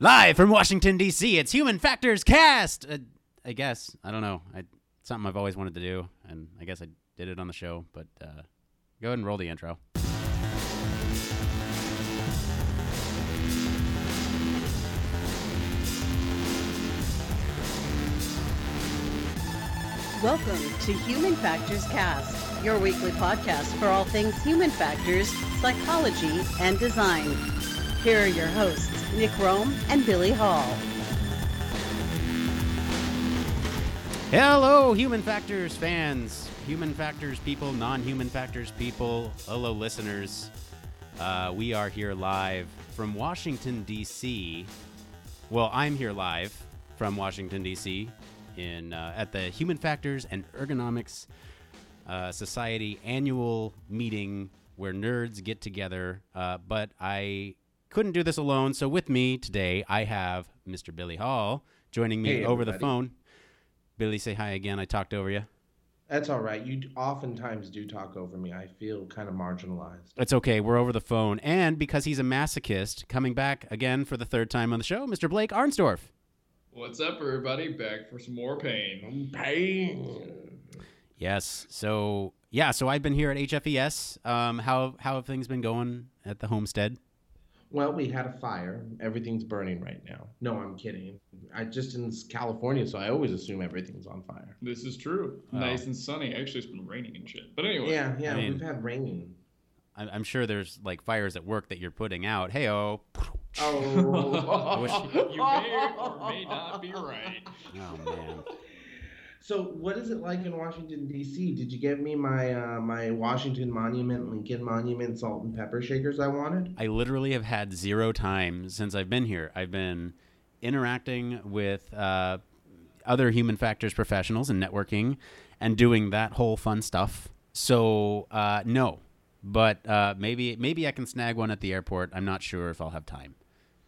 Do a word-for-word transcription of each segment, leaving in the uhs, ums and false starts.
Live from Washington, D C, it's Human Factors Cast! Uh, I guess. I don't know. I, it's something I've always wanted to do, and I guess I did it on the show, but uh, go ahead and roll the intro. Welcome to Human Factors Cast, your weekly podcast for all things human factors, psychology, and design. Here are your hosts, Nick Rome and Billy Hall. Hello, Human Factors fans, Human Factors people, non-Human Factors people, hello, listeners. Uh, we are here live from Washington, D C. Well, I'm here live from Washington, D C in uh, at the Human Factors and Ergonomics uh, Society annual meeting where nerds get together, uh, but I... couldn't do this alone, so with me today, I have Mister Billy Hall joining me hey, over everybody. the phone. Billy, say hi again. I talked over you. That's all right. You oftentimes do talk over me. I feel kind of marginalized. It's okay. We're over the phone. And because he's a masochist, coming back again for the third time on the show, Mister Blake Arnsdorf. What's up, everybody? Back for some more pain. Pain. Yes. So, yeah, so I've been here at H F E S. Um, how, how have things been going at the homestead? Well, we had a fire. Everything's burning right now. No, I'm kidding. I just in California, so I always assume everything's on fire. This is true. Oh. Nice and sunny. Actually, it's been raining and shit. But anyway. Yeah, yeah, I mean, we've had raining. I'm sure there's, like, fires at work that you're putting out. Hey-oh. Oh. You may or may not be right. Oh, man. So what is it like in Washington, D C? Did you get me my uh, my Washington Monument, Lincoln Monument, salt and pepper shakers I wanted? I literally have had zero time since I've been here. I've been interacting with uh, other human factors professionals and networking and doing that whole fun stuff. So uh, no, but uh, maybe maybe I can snag one at the airport. I'm not sure if I'll have time.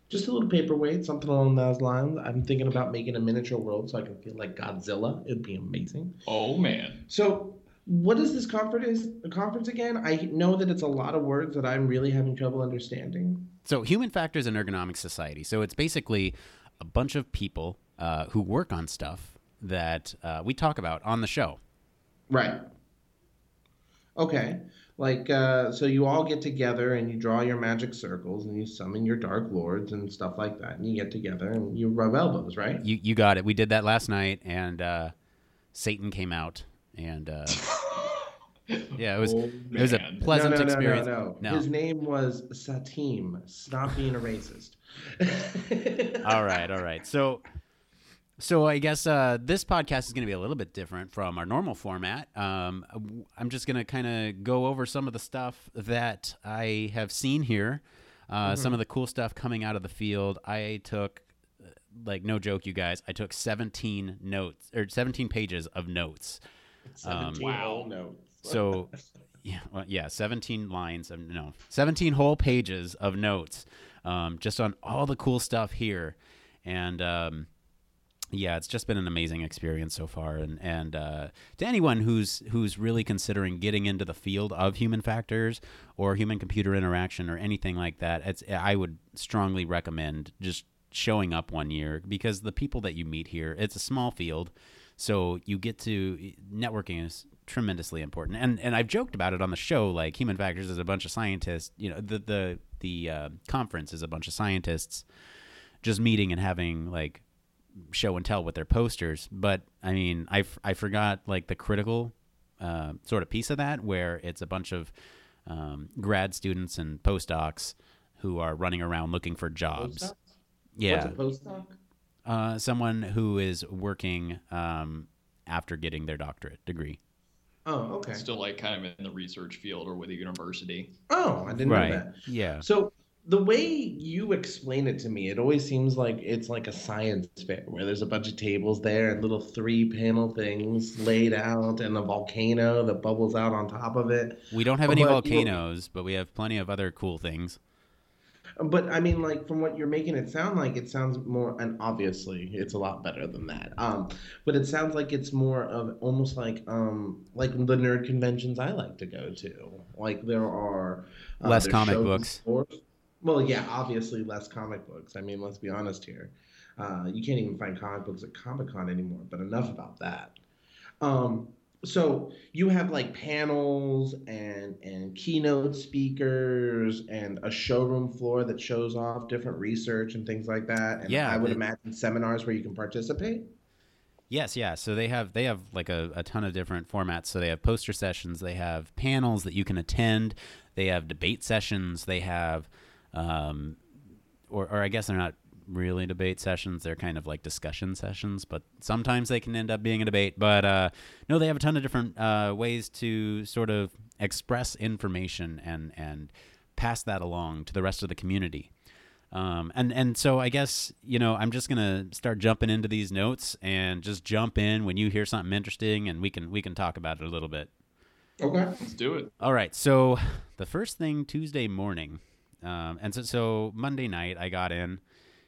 Just a little paperweight, something along those lines. I'm thinking about making a miniature world so I can feel like Godzilla. It'd be amazing. Oh, man. So what is this conference, conference again? I know that it's a lot of words that I'm really having trouble understanding. So Human Factors and Ergonomics Society. So it's basically a bunch of people uh, who work on stuff that uh, we talk about on the show. Right. Okay. Like, uh, so you all get together and you draw your magic circles and you summon your dark lords and stuff like that. And you get together and you rub elbows, right? You you got it. We did that last night and uh, Satan came out. And uh, yeah, it was oh, it was a pleasant no, no, experience. No, no, no. no, His name was Satim. Stop being a racist. All right. All right. So. So I guess uh, this podcast is going to be a little bit different from our normal format. Um, I'm just going to kind of go over some of the stuff that I have seen here, uh, mm-hmm. some of the cool stuff coming out of the field. I took, like, no joke, you guys, I took seventeen notes or seventeen pages of notes. seventeen um, wow. notes. So, yeah, well, yeah, seventeen lines of no, seventeen whole pages of notes, um, just on all the cool stuff here, and. Um, Yeah, it's just been an amazing experience so far, and and uh, to anyone who's who's really considering getting into the field of human factors or human-computer interaction or anything like that, it's, I would strongly recommend just showing up one year because the people that you meet here, it's a small field, so you get to networking is tremendously important, and and I've joked about it on the show, like human factors is a bunch of scientists, you know, the the the uh, conference is a bunch of scientists just meeting and having like. Show and tell with their posters, but I mean, I, f- I forgot like the critical uh, sort of piece of that where it's a bunch of um, grad students and postdocs who are running around looking for jobs. Postdocs? Yeah. What's a postdoc? Uh, someone who is working um, after getting their doctorate degree. Oh, okay. Still like kind of in the research field or with a university. Oh, I didn't right. know that. Yeah. So. The way you explain it to me, it always seems like it's like a science fair where there's a bunch of tables there and little three-panel things laid out and a volcano that bubbles out on top of it. We don't have but any volcanoes, but we have plenty of other cool things. But, I mean, like, from what you're making it sound like, it sounds more, and obviously it's a lot better than that, um, but it sounds like it's more of almost like um, like the nerd conventions I like to go to. Like, there are... Uh, Less comic books. Stores. Well, yeah, obviously less comic books. I mean, let's be honest here. Uh, you can't even find comic books at Comic-Con anymore, but enough about that. Um, so you have like panels and and keynote speakers and a showroom floor that shows off different research and things like that. And yeah, I would it, imagine seminars where you can participate. Yes, yeah. So they have they have like a, a ton of different formats. So they have poster sessions, they have panels that you can attend, they have debate sessions, they have, um, or or I guess they're not really debate sessions. They're kind of like discussion sessions, but sometimes they can end up being a debate. But uh, no, they have a ton of different uh, ways to sort of express information and and pass that along to the rest of the community. Um, and, and so I guess, you know, I'm just going to start jumping into these notes and just jump in when you hear something interesting and we can, we can talk about it a little bit. Okay. Let's do it. All right. So the first thing Tuesday morning, um, and so, so Monday night I got in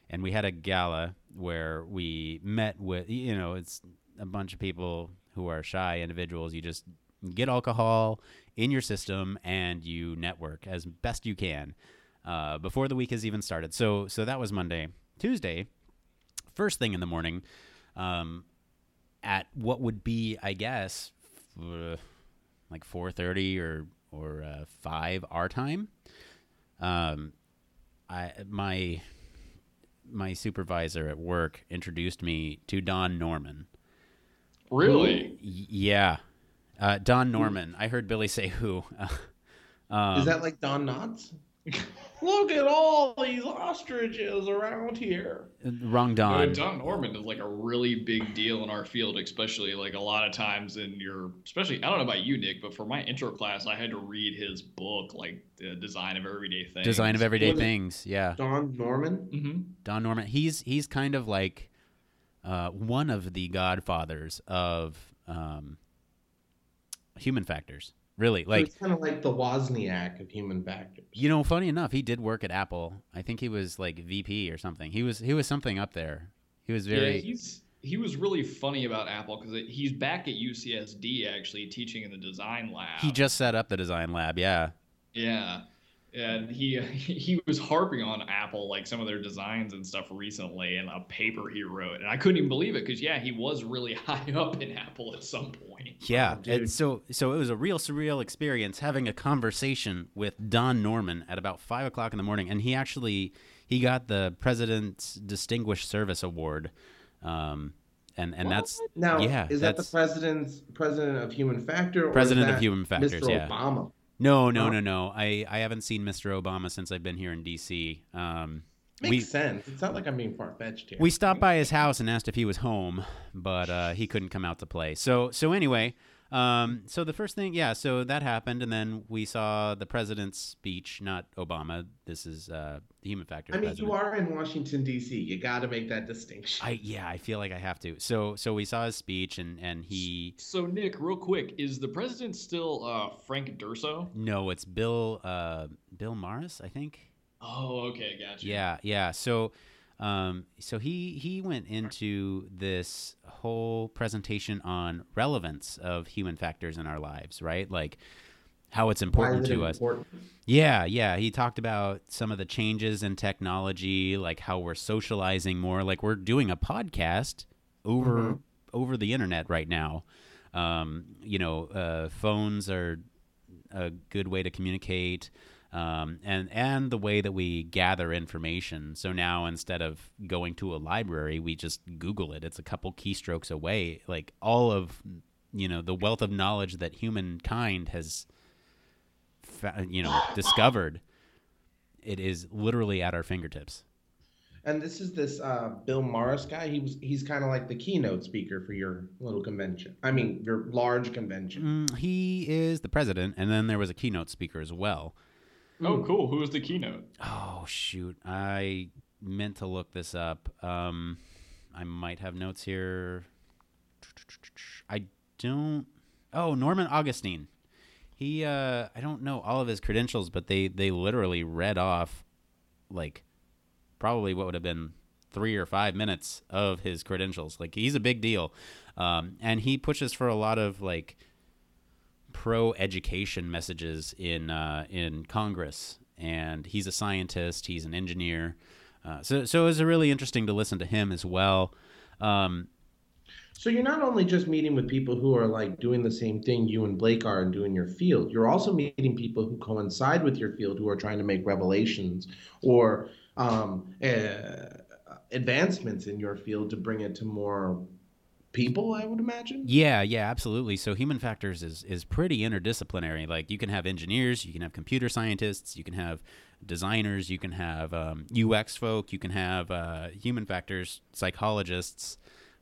and we had a gala where we met with, you know, it's a bunch of people who are shy individuals. You just get alcohol in your system and you network as best you can. Uh, before the week has even started. So so that was Monday. Tuesday, first thing in the morning, um, at what would be, I guess, uh, like four thirty or or uh, five our time, um, I my my supervisor at work introduced me to Don Norman. Really? Yeah. Uh, Don Norman. I heard Billy say who. um, Is that like Don Knotts? Look at all these ostriches around here. Wrong Don. Dude, Don Norman is like a really big deal in our field, especially like a lot of times in your, especially, I don't know about you, Nick, but for my intro class, I had to read his book, like the Design of Everyday Things. Design of Everyday what Things, yeah. Don Norman? Mm-hmm. Don Norman. He's he's kind of like uh, one of the godfathers of um, human factors. Really, like so it's kind of like the Wozniak of human factors. You know, funny enough, he did work at Apple. I think he was like V P or something. He was he was something up there. He was very. Yeah, he's he was really funny about Apple because he's back at U C S D actually teaching in the design lab. He just set up the design lab. Yeah. Yeah, and he he was harping on Apple like some of their designs and stuff recently in a paper he wrote, and I couldn't even believe it because yeah, he was really high up in Apple at some point. Yeah, oh, and so so it was a real surreal experience having a conversation with Don Norman at about five o'clock in the morning, and he actually he got the President's Distinguished Service Award, um, and and what? that's now yeah, is that the president's president of human factor or president is that of human factors, Mister Yeah. Obama. No, no, no, no. I, I haven't seen Mister Obama since I've been here in D C. Um, Makes we, sense. It's not like I'm being far-fetched here. We stopped by his house and asked if he was home, but uh, he couldn't come out to play. So so anyway, um, so the first thing, yeah, so that happened, and then we saw the president's speech, not Obama. This is uh, the human factor. I mean, president. You are in Washington, D C. You got to make that distinction. I, yeah, I feel like I have to. So so we saw his speech, and, and he... So, Nick, real quick, is the president still uh, Frank D'Urso? No, it's Bill uh, Bill Morris, I think. Oh, okay, gotcha. Yeah, yeah. So, um, so he he went into this whole presentation on relevance of human factors in our lives, right? Like how it's important to us. Important? Yeah, yeah. He talked about some of the changes in technology, like how we're socializing more. Like we're doing a podcast over mm-hmm. over the internet right now. Um, you know, uh, phones are a good way to communicate. Um, and, and the way that we gather information. So now instead of going to a library, we just Google it. It's a couple keystrokes away. Like all of, you know, the wealth of knowledge that humankind has, you know, discovered, it is literally at our fingertips. And this is this uh, Bill Morris guy. He was he's kind of like the keynote speaker for your little convention. I mean, your large convention. Mm, he is the president, and then there was a keynote speaker as well. Oh, cool. Who was the keynote? Oh, shoot. I meant to look this up. Um, I might have notes here. I don't. Oh, Norman Augustine. He, uh, I don't know all of his credentials, but they, they literally read off, like, probably what would have been three or five minutes of his credentials. Like, he's a big deal. Um, and he pushes for a lot of, like, pro-education messages in uh, in Congress and he's a scientist, he's an engineer. Uh, so, so it was really interesting to listen to him as well. Um, so you're not only just meeting with people who are like doing the same thing you and Blake are and doing your field, you're also meeting people who coincide with your field who are trying to make revelations or um, uh, advancements in your field to bring it to more people, I would imagine. Yeah, yeah, absolutely. So human factors is, is pretty interdisciplinary. Like you can have engineers, you can have computer scientists, you can have designers, you can have um, U X folk, you can have uh, human factors, psychologists,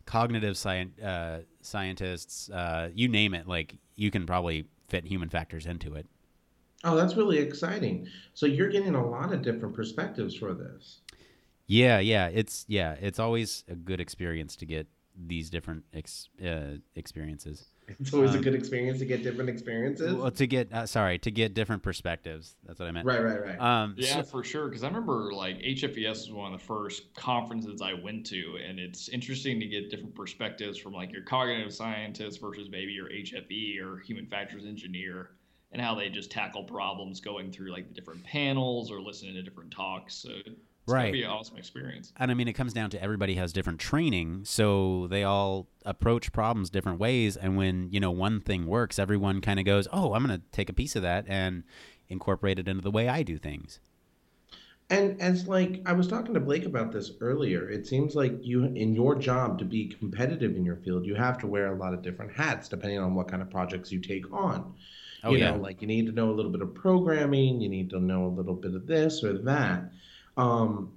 cognitive sci- uh, scientists, uh, you name it. Like you can probably fit human factors into it. Oh, that's really exciting. So you're getting a lot of different perspectives for this. Yeah, yeah. It's, yeah, it's always a good experience to get these different ex, uh, experiences. It's always um, a good experience to get different experiences. Well, to get uh, sorry, to get different perspectives. That's what I meant. Right, right, right. Um, yeah, so, for sure. Because I remember like H F E S was one of the first conferences I went to, and it's interesting to get different perspectives from like your cognitive scientist versus maybe your H F E or human factors engineer, and how they just tackle problems going through like the different panels or listening to different talks. So. It's right. Going to be an awesome experience. And I mean, it comes down to everybody has different training, so they all approach problems different ways. And when, you know, one thing works, everyone kind of goes, oh, I'm going to take a piece of that and incorporate it into the way I do things. And as like, I was talking to Blake about this earlier, it seems like you, in your job to be competitive in your field, you have to wear a lot of different hats depending on what kind of projects you take on. Oh, you yeah. know, like you need to know a little bit of programming, you need to know a little bit of this or that. Um,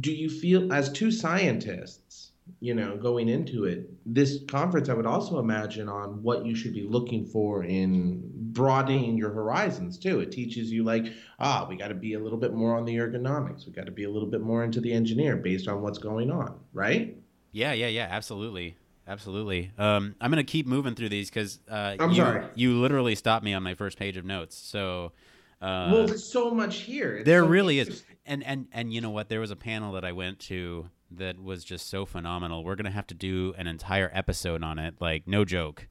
do you feel, as two scientists, you know, going into it, this conference, I would also imagine, on what you should be looking for in broadening your horizons too. It teaches you like, ah, we got to be a little bit more on the ergonomics. We got to be a little bit more into the engineer based on what's going on, right? Yeah, yeah, yeah, absolutely. Absolutely. Um, I'm going to keep moving through these because uh, I'm you, sorry. you literally stopped me on my first page of notes. So... Uh, well, there's so much here. It's there so really is. And, and and you know what? There was a panel that I went to that was just so phenomenal. We're going to have to do an entire episode on it. Like, no joke.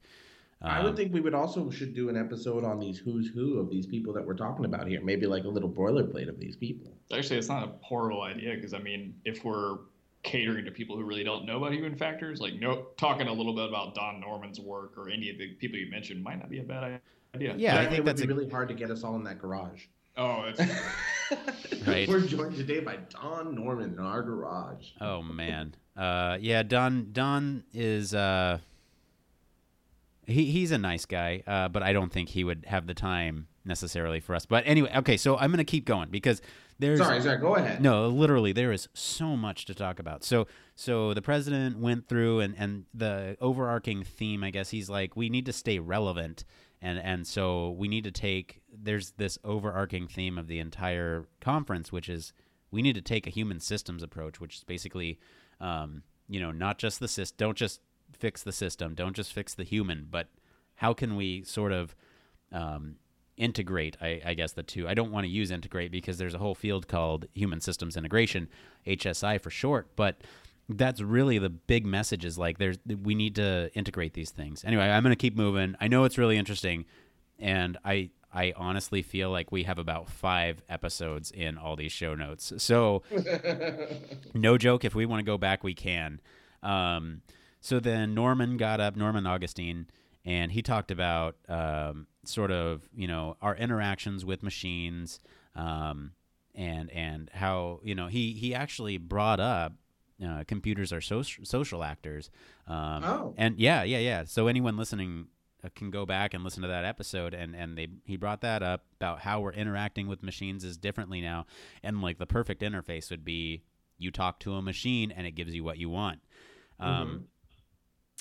Um, I would think we would also should do an episode on these who's who of these people that we're talking about here. Maybe like a little boilerplate of these people. Actually, it's not a horrible idea because, I mean, if we're catering to people who really don't know about human factors, like no talking a little bit about Don Norman's work or any of the people you mentioned might not be a bad idea. Idea. Yeah, but I think that's a... really hard to get us all in that garage. Oh, it's right. We're joined today by Don Norman in our garage. Oh man, uh, yeah, Don. Don is uh, he he's a nice guy, uh, but I don't think he would have the time necessarily for us. But anyway, okay, so I'm gonna keep going because there's sorry, sorry, go ahead. No, literally, there is so much to talk about. So, so the president went through, and and the overarching theme, I guess, he's like, we need to stay relevant. And and so we need to take, there's this overarching theme of the entire conference, which is we need to take a human systems approach, which is basically, um, you know, not just the system, don't just fix the system, don't just fix the human, but how can we sort of um, integrate, I, I guess, the two. I don't want to use integrate because there's a whole field called human systems integration, H S I for short, but that's really the big message is like there's we need to integrate these things. Anyway, I'm going to keep moving. I know it's really interesting, and I I honestly feel like we have about five episodes in all these show notes. So no joke, if we want to go back, we can. Um, so then Norman got up, Norman Augustine, and he talked about um, sort of, you know, our interactions with machines um, and and how, you know, he, he actually brought up Uh, computers are so- social actors. Um, oh. And yeah, yeah, yeah. So anyone listening uh, can go back and listen to that episode. And, and they he brought that up about how we're interacting with machines is differently now. And like the perfect interface would be you talk to a machine and it gives you what you want. Um,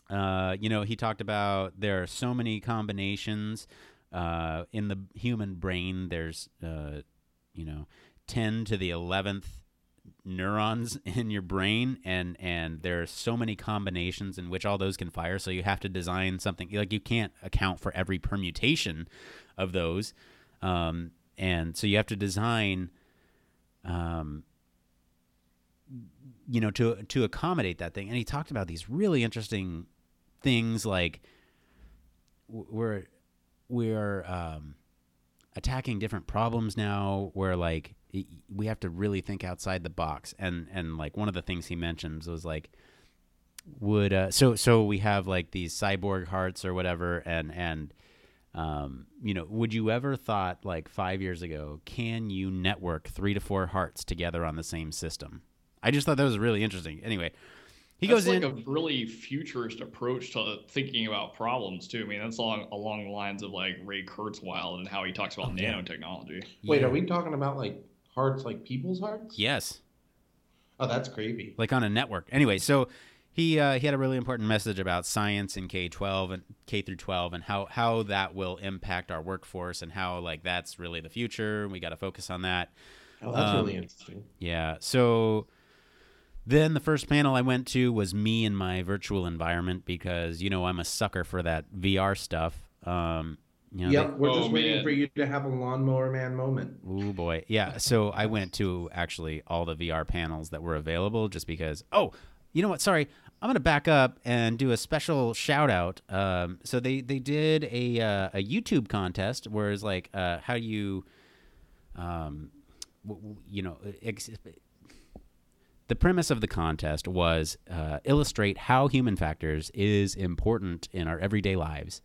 mm-hmm. uh, you know, he talked about there are so many combinations uh, in the human brain. There's, uh, you know, ten to the eleventh neurons in your brain, and and there are so many combinations in which all those can fire, so you have to design something like you can't account for every permutation of those, um and so you have to design um you know to to accommodate that thing. And he talked about these really interesting things like we're we're um attacking different problems now where, like, we have to really think outside the box. And, and like, one of the things he mentions was, like, would uh, so so we have, like, these cyborg hearts or whatever, and and um you know, would you ever thought, like, five years ago, can you network three to four hearts together on the same system? I just thought that was really interesting. Anyway, he that's goes like in a really futurist approach to thinking about problems too. I mean, that's along along the lines of, like, Ray Kurzweil and how he talks about oh, yeah. nanotechnology. Wait, yeah. Are we talking about, like, hearts like people's hearts? Yes. Oh, that's creepy. Like, on a network. Anyway, so He uh, he had a really important message about science in K twelve and K through twelve, and how, how that will impact our workforce, and how, like, that's really the future. We got to focus on that. Oh, that's um, really interesting. Yeah. So then the first panel I went to was me in my virtual environment, because, you know, I'm a sucker for that V R stuff. Um, you know, yep. They, we're oh, just waiting man. for you to have a lawnmower man moment. Oh boy. Yeah. So I went to actually all the V R panels that were available, just because. Oh, you know what? Sorry. I'm going to back up and do a special shout out. Um, so they, they did a uh, a YouTube contest where it's like uh, how you, um, w- w- you know, ex- the premise of the contest was uh, illustrate how human factors is important in our everyday lives.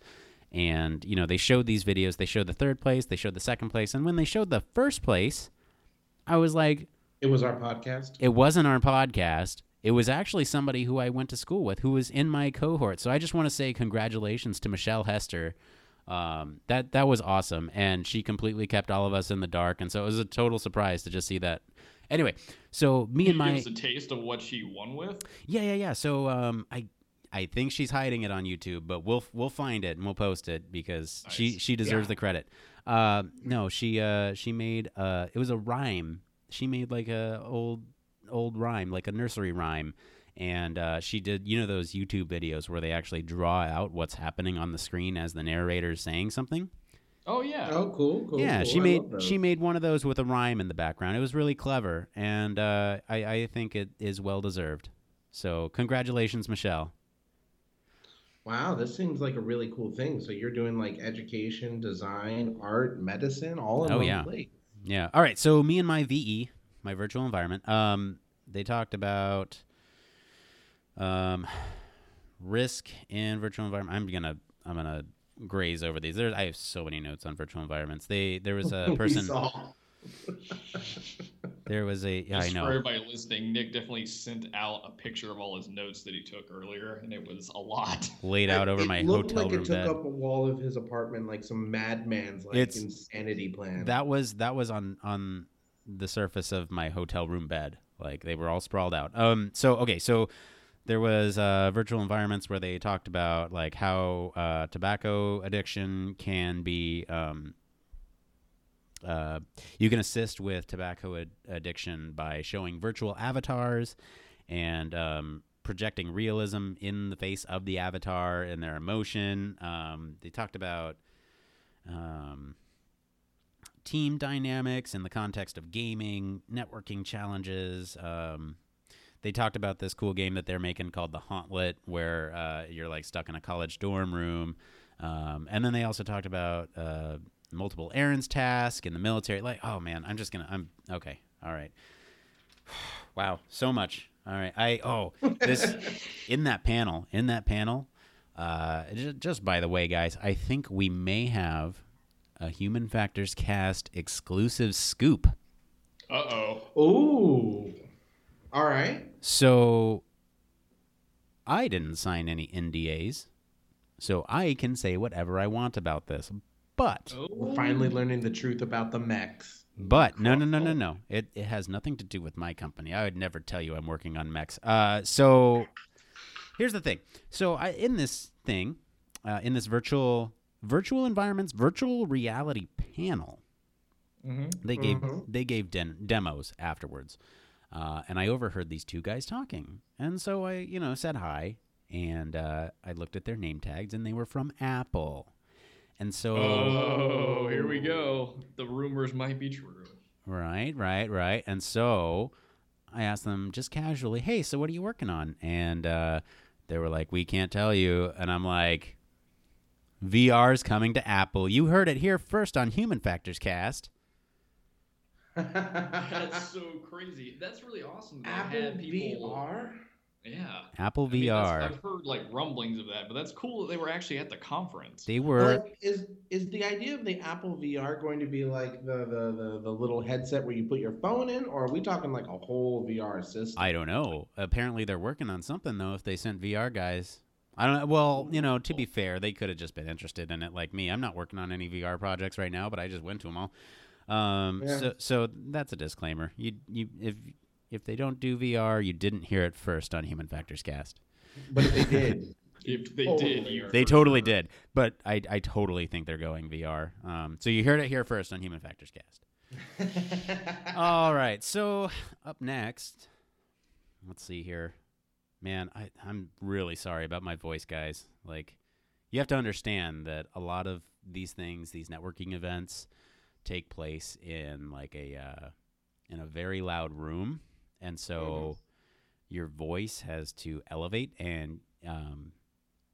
And, you know, they showed these videos. They showed the third place. They showed the second place. And when they showed the first place, I was like. It was our podcast. It wasn't our podcast. It was actually somebody who I went to school with, who was in my cohort. So I just want to say congratulations to Michelle Hester. Um, that that was awesome, and she completely kept all of us in the dark, and so it was a total surprise to just see that. Anyway, so me and my gives a taste of what she won with. Yeah, yeah, yeah. So um, I I think she's hiding it on YouTube, but we'll we'll find it and we'll post it, because nice. she she deserves yeah. the credit. Uh, no, she uh, she made uh, it was a rhyme. She made like a old. old rhyme, like a nursery rhyme, and uh she did, you know, those YouTube videos where they actually draw out what's happening on the screen as the narrator is saying something. Oh yeah. Oh cool, cool. Yeah, cool. she I made she made one of those with a rhyme in the background. It was really clever, and uh I, I think it is well deserved. So congratulations, Michelle. Wow, this seems like a really cool thing. So you're doing, like, education, design, art, medicine, all in oh, one yeah. place. Yeah. All right, so me and my V E, my virtual environment. Um, they talked about um, risk in virtual environment. I'm gonna I'm gonna graze over these. There, I have so many notes on virtual environments. They there was a person. There was a yeah, I know. For everybody listening, Nick definitely sent out a picture of all his notes that he took earlier, and it was a lot. Laid out over it my hotel like room bed. It looked like it took up a wall of his apartment, like some madman's like it's, insanity plan. That was that was on on. the surface of my hotel room bed. Like, they were all sprawled out. Um, so, okay, so there was uh, virtual environments where they talked about, like, how uh, tobacco addiction can be, um, uh, you can assist with tobacco ad- addiction by showing virtual avatars and um, projecting realism in the face of the avatar and their emotion. Um, they talked about... Um, team dynamics in the context of gaming, networking challenges. Um, they talked about this cool game that they're making called The Hauntlet, where uh, you're, like, stuck in a college dorm room. Um, and then they also talked about uh, multiple errands task in the military. Like, oh man, I'm just gonna, I'm okay. All right. Wow. So much. All right. I, oh, this in that panel, in that panel, uh, just by the way, guys, I think we may have a Human Factors Cast exclusive scoop. Uh-oh. Ooh. All right. So I didn't sign any N D As, so I can say whatever I want about this. But oh. We're finally learning the truth about the mechs. But no, no, no, no, no. It it has nothing to do with my company. I would never tell you I'm working on mechs. Uh, so here's the thing. So I in this thing, uh, in this virtual... Virtual environments, virtual reality panel. Mm-hmm. They gave mm-hmm. they gave den- demos afterwards, uh, and I overheard these two guys talking, and so I you know said hi, and uh, I looked at their name tags, and they were from Apple, and so oh here we go, the rumors might be true. Right, right, right, and so I asked them just casually, hey, so what are you working on? And uh, they were like, we can't tell you, and I'm like. V R's coming to Apple. You heard it here first on Human Factors Cast. That's so crazy. That's really awesome. That Apple had people... V R? Yeah. Apple I mean, V R. I've heard like rumblings of that, but that's cool that they were actually at the conference. They were. Like, is is the idea of the Apple V R going to be like the, the, the, the little headset where you put your phone in, or are we talking like a whole V R system? I don't know. Apparently they're working on something, though, if they sent V R guys. I don't know. Well, you know, to be fair, they could have just been interested in it like me. I'm not working on any V R projects right now, but I just went to them all. Um, yeah. So so that's a disclaimer. You you if if they don't do V R, you didn't hear it first on Human Factors Cast. But if they did, if they totally did, you they totally sure. did. But I I totally think they're going V R. Um, so you heard it here first on Human Factors Cast. All right. So up next, let's see here, man. I I'm really sorry about my voice, guys. Like, you have to understand that a lot of these things, these networking events, take place in like a uh, in a very loud room, and so mm-hmm. your voice has to elevate and um,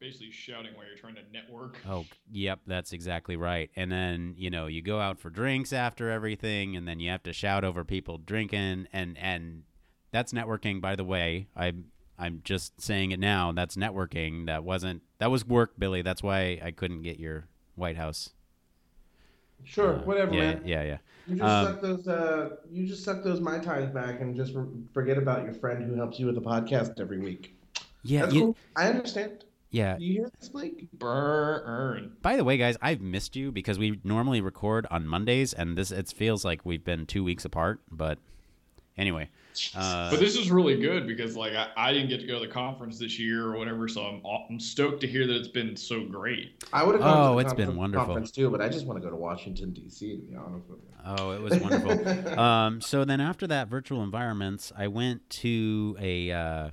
basically shouting while you're trying to network. Oh, yep, that's exactly right. And then, you know, you go out for drinks after everything, and then you have to shout over people drinking, and and that's networking. By the way, I'm I'm just saying it now. That's networking. That wasn't that was work, Billy. That's why I couldn't get your White House. Sure, uh, whatever, yeah, man. Yeah, yeah. You just um, suck those. Uh, you just suck those Mai Tais back and just re- forget about your friend who helps you with the podcast every week. Yeah, that's you, cool. I understand. Yeah, you hear this, Blake? Burn. By the way, guys, I've missed you because we normally record on Mondays, and this it feels like we've been two weeks apart. But anyway. Uh, but this is really good because, like, I, I didn't get to go to the conference this year or whatever, so I'm I'm stoked to hear that it's been so great. I would have gone oh, to the it's conference, been wonderful. conference too, but I just want to go to Washington D C to be honest with you. Oh, it was wonderful. um, so then after that, virtual environments, I went to a uh,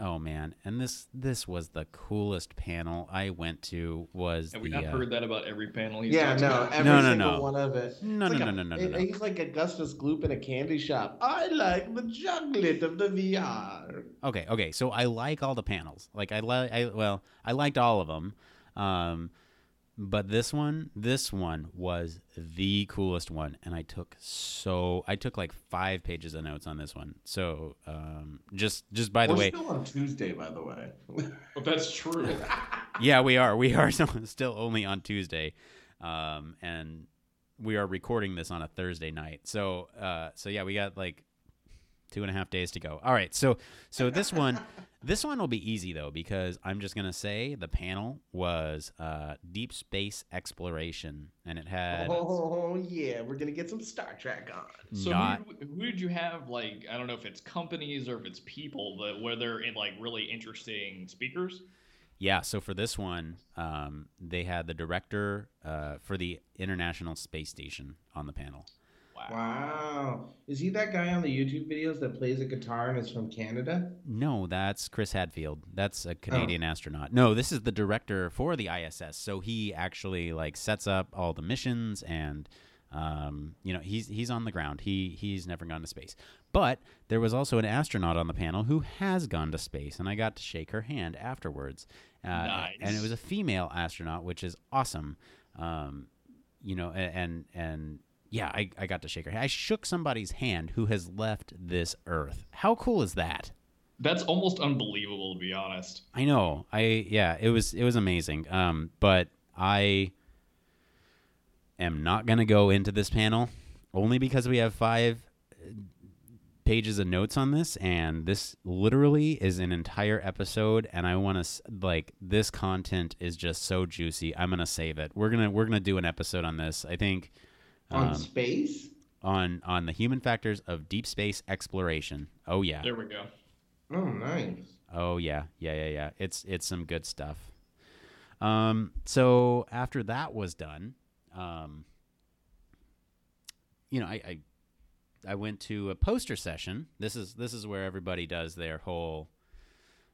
oh man, and this this was the coolest panel I went to was. Have we the, not heard uh, that about every panel? He's yeah, no, about? every no, no, single no. one of it. No, it's no, like no, a, no, no, no, no. He's like Augustus Gloop in a candy shop. I like the chocolate of the V R. Okay, okay. So I like all the panels. Like I like, I, well, I liked all of them, um, but this one, this one was the coolest one, and I took so I took like five pages of notes on this one. So um, just just by the We're way, still on Tuesday, by the way. But that's true. Yeah, we are. We are still only on Tuesday, um, and we are recording this on a Thursday night. So, uh, so yeah, we got like two and a half days to go. All right, so so this one, this one will be easy though because I'm just gonna say the panel was uh, deep space exploration, and it had. Oh yeah, we're gonna get some Star Trek on. So not... who, who did you have? Like, I don't know if it's companies or if it's people, but were there like really interesting speakers? Yeah, so for this one, um, they had the director uh, for the International Space Station on the panel. Wow. Wow. Is he that guy on the YouTube videos that plays a guitar and is from Canada? No, that's Chris Hadfield. That's a Canadian oh. astronaut. No, this is the director for the I S S. So he actually like sets up all the missions and um, you know, he's he's on the ground. He he's never gone to space. But there was also an astronaut on the panel who has gone to space, and I got to shake her hand afterwards. Uh, nice. And it was a female astronaut, which is awesome. Um, you know, and and yeah, I, I got to shake her hand. I shook somebody's hand who has left this earth. How cool is that? That's almost unbelievable, to be honest. I know. I yeah, it was it was amazing. Um, but I am not gonna go into this panel only because we have five pages of notes on this, and this literally is an entire episode, and I want to like this content is just so juicy. I'm gonna save it. We're gonna we're gonna do an episode on this. I think um, on space on on the human factors of deep space exploration. Oh yeah, there we go. Oh nice. Oh yeah, yeah yeah yeah. It's it's some good stuff. Um, so after that was done, um, you know I. I I went to a poster session. This is this is where everybody does their whole,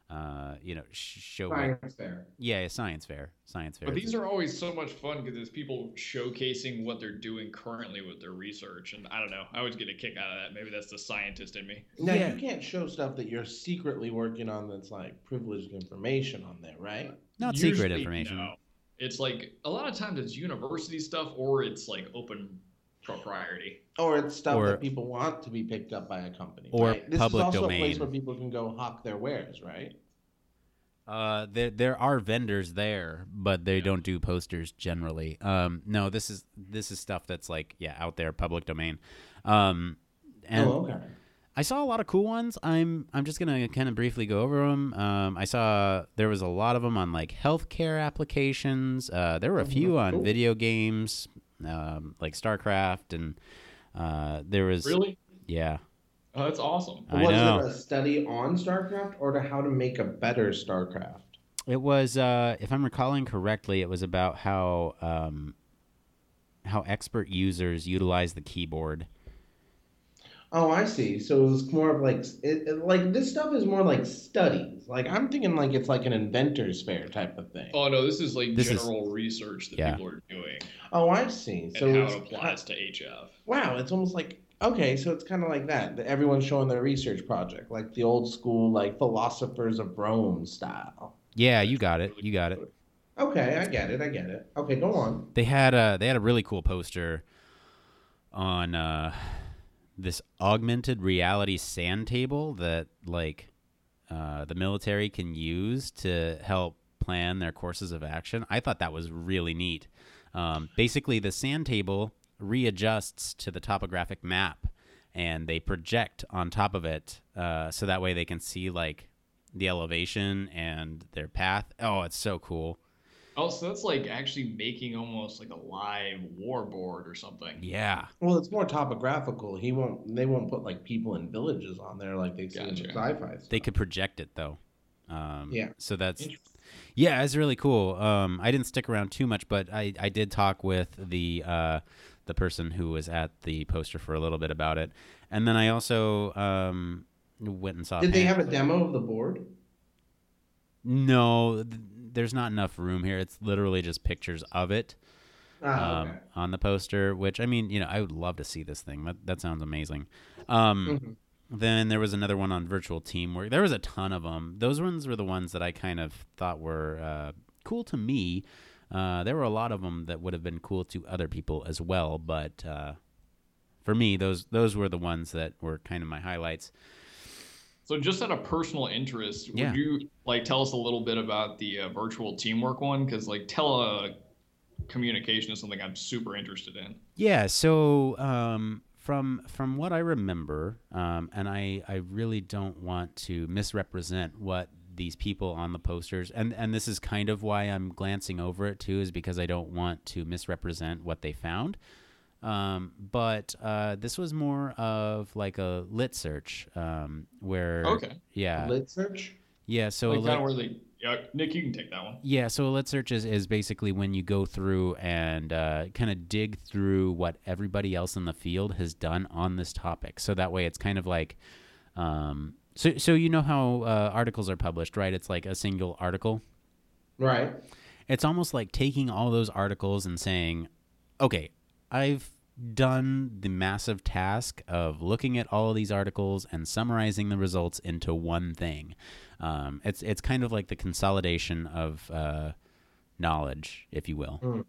uh, you know, show. Science fair. Yeah, science fair. Science fair. But these are always so much fun because there's people showcasing what they're doing currently with their research. And I don't know. I always get a kick out of that. Maybe that's the scientist in me. Now, yeah. You can't show stuff that you're secretly working on that's like privileged information on there, right? Not usually secret information. No. It's like a lot of times it's university stuff, or it's like open propriety, or it's stuff or, that people want to be picked up by a company. Or right? This public is also domain. A place where people can go hawk their wares, right? Uh, there there are vendors there, but they yeah. don't do posters generally. Um, no, this is this is stuff that's like yeah out there, public domain. Um, and oh, okay. I saw a lot of cool ones. I'm I'm just gonna kind of briefly go over them. Um, I saw there was a lot of them on like healthcare applications. Uh, there were a few on cool. video games, um, like StarCraft, and uh, there was really yeah. Oh, that's awesome. I was know. it a study on StarCraft or to how to make a better StarCraft? It was, uh, if I'm recalling correctly, it was about how um, how expert users utilize the keyboard. Oh, I see. So it was more of like, it, it, like this stuff is more like studies. Like I'm thinking like it's like an inventor's fair type of thing. Oh no, this is like this general is, research that yeah. people are doing. Oh, I see. So and how it applies to H F. Wow, it's almost like okay, so it's kind of like that. That everyone's showing their research project, like the old school, like philosophers of Rome style. Yeah, you got it. You got it. Okay, I get it. I get it. Okay, go on. They had a they had a really cool poster on. Uh, this augmented reality sand table that like uh, the military can use to help plan their courses of action. I thought that was really neat. Um, basically, the sand table readjusts to the topographic map, and they project on top of it uh, so that way they can see like the elevation and their path. Oh, it's so cool. Oh, so that's like actually making almost like a live war board or something. Yeah. Well, it's more topographical. He won't. They won't put like people in villages on there like they gotcha. see in sci-fi stuff. They could project it though. Um, yeah. So that's. Yeah, it's really cool. Um, I didn't stick around too much, but I, I did talk with the uh, the person who was at the poster for a little bit about it, and then I also um, went and saw. Did they have a demo of the board? No. Th- There's not enough room here. It's literally just pictures of it ah, um, okay. on the poster, which, I mean, you know, I would love to see this thing. That, that sounds amazing. Um, mm-hmm. Then there was another one on virtual teamwork. There was a ton of them. Those ones were the ones that I kind of thought were uh, cool to me. Uh, there were a lot of them that would have been cool to other people as well. But uh, for me, those those were the ones that were kind of my highlights. So just out of personal interest, would yeah. you like tell us a little bit about the uh, virtual teamwork one? Because like telecommunication is something I'm super interested in. Yeah. So um, from from what I remember, um, and I, I really don't want to misrepresent what these people on the posters, and, and this is kind of why I'm glancing over it too, is because I don't want to misrepresent what they found. Um, but, uh, this was more of like a lit search, um, where, okay. yeah, lit search. Yeah. So like a lit, where they, yeah, Nick, you can take that one. Yeah. So a lit search is, is basically when you go through and, uh, kind of dig through what everybody else in the field has done on this topic. So that way it's kind of like, um, so, so you know how, uh, articles are published, right? It's like a single article, right? It's almost like taking all those articles and saying, okay, I've done the massive task of looking at all of these articles and summarizing the results into one thing. Um, it's it's kind of like the consolidation of uh, knowledge, if you will.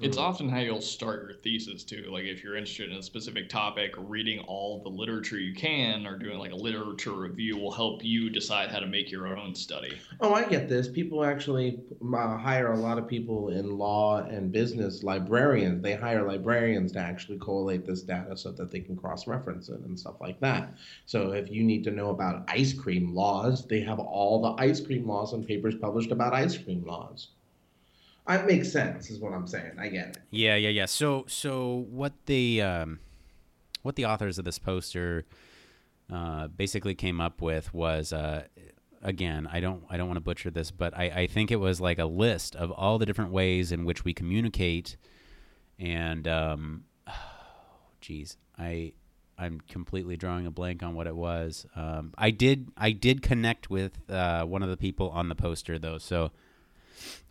It's often how you'll start your thesis too. Like if you're interested in a specific topic, reading all the literature you can or doing like a literature review will help you decide how to make your own study. Oh, I get this. People actually hire a lot of people in law and business librarians. They hire librarians to actually collate this data so that they can cross-reference it and stuff like that. So if you need to know about ice cream laws, they have all the ice cream laws and papers published about ice cream laws. It makes sense, is what I'm saying. I get it. Yeah, yeah, yeah. So, so what the um, what the authors of this poster uh, basically came up with was, uh, again, I don't, I don't want to butcher this, but I, I think it was like a list of all the different ways in which we communicate. And, um, oh, geez, I, I'm completely drawing a blank on what it was. Um, I did, I did connect with uh, one of the people on the poster though, so.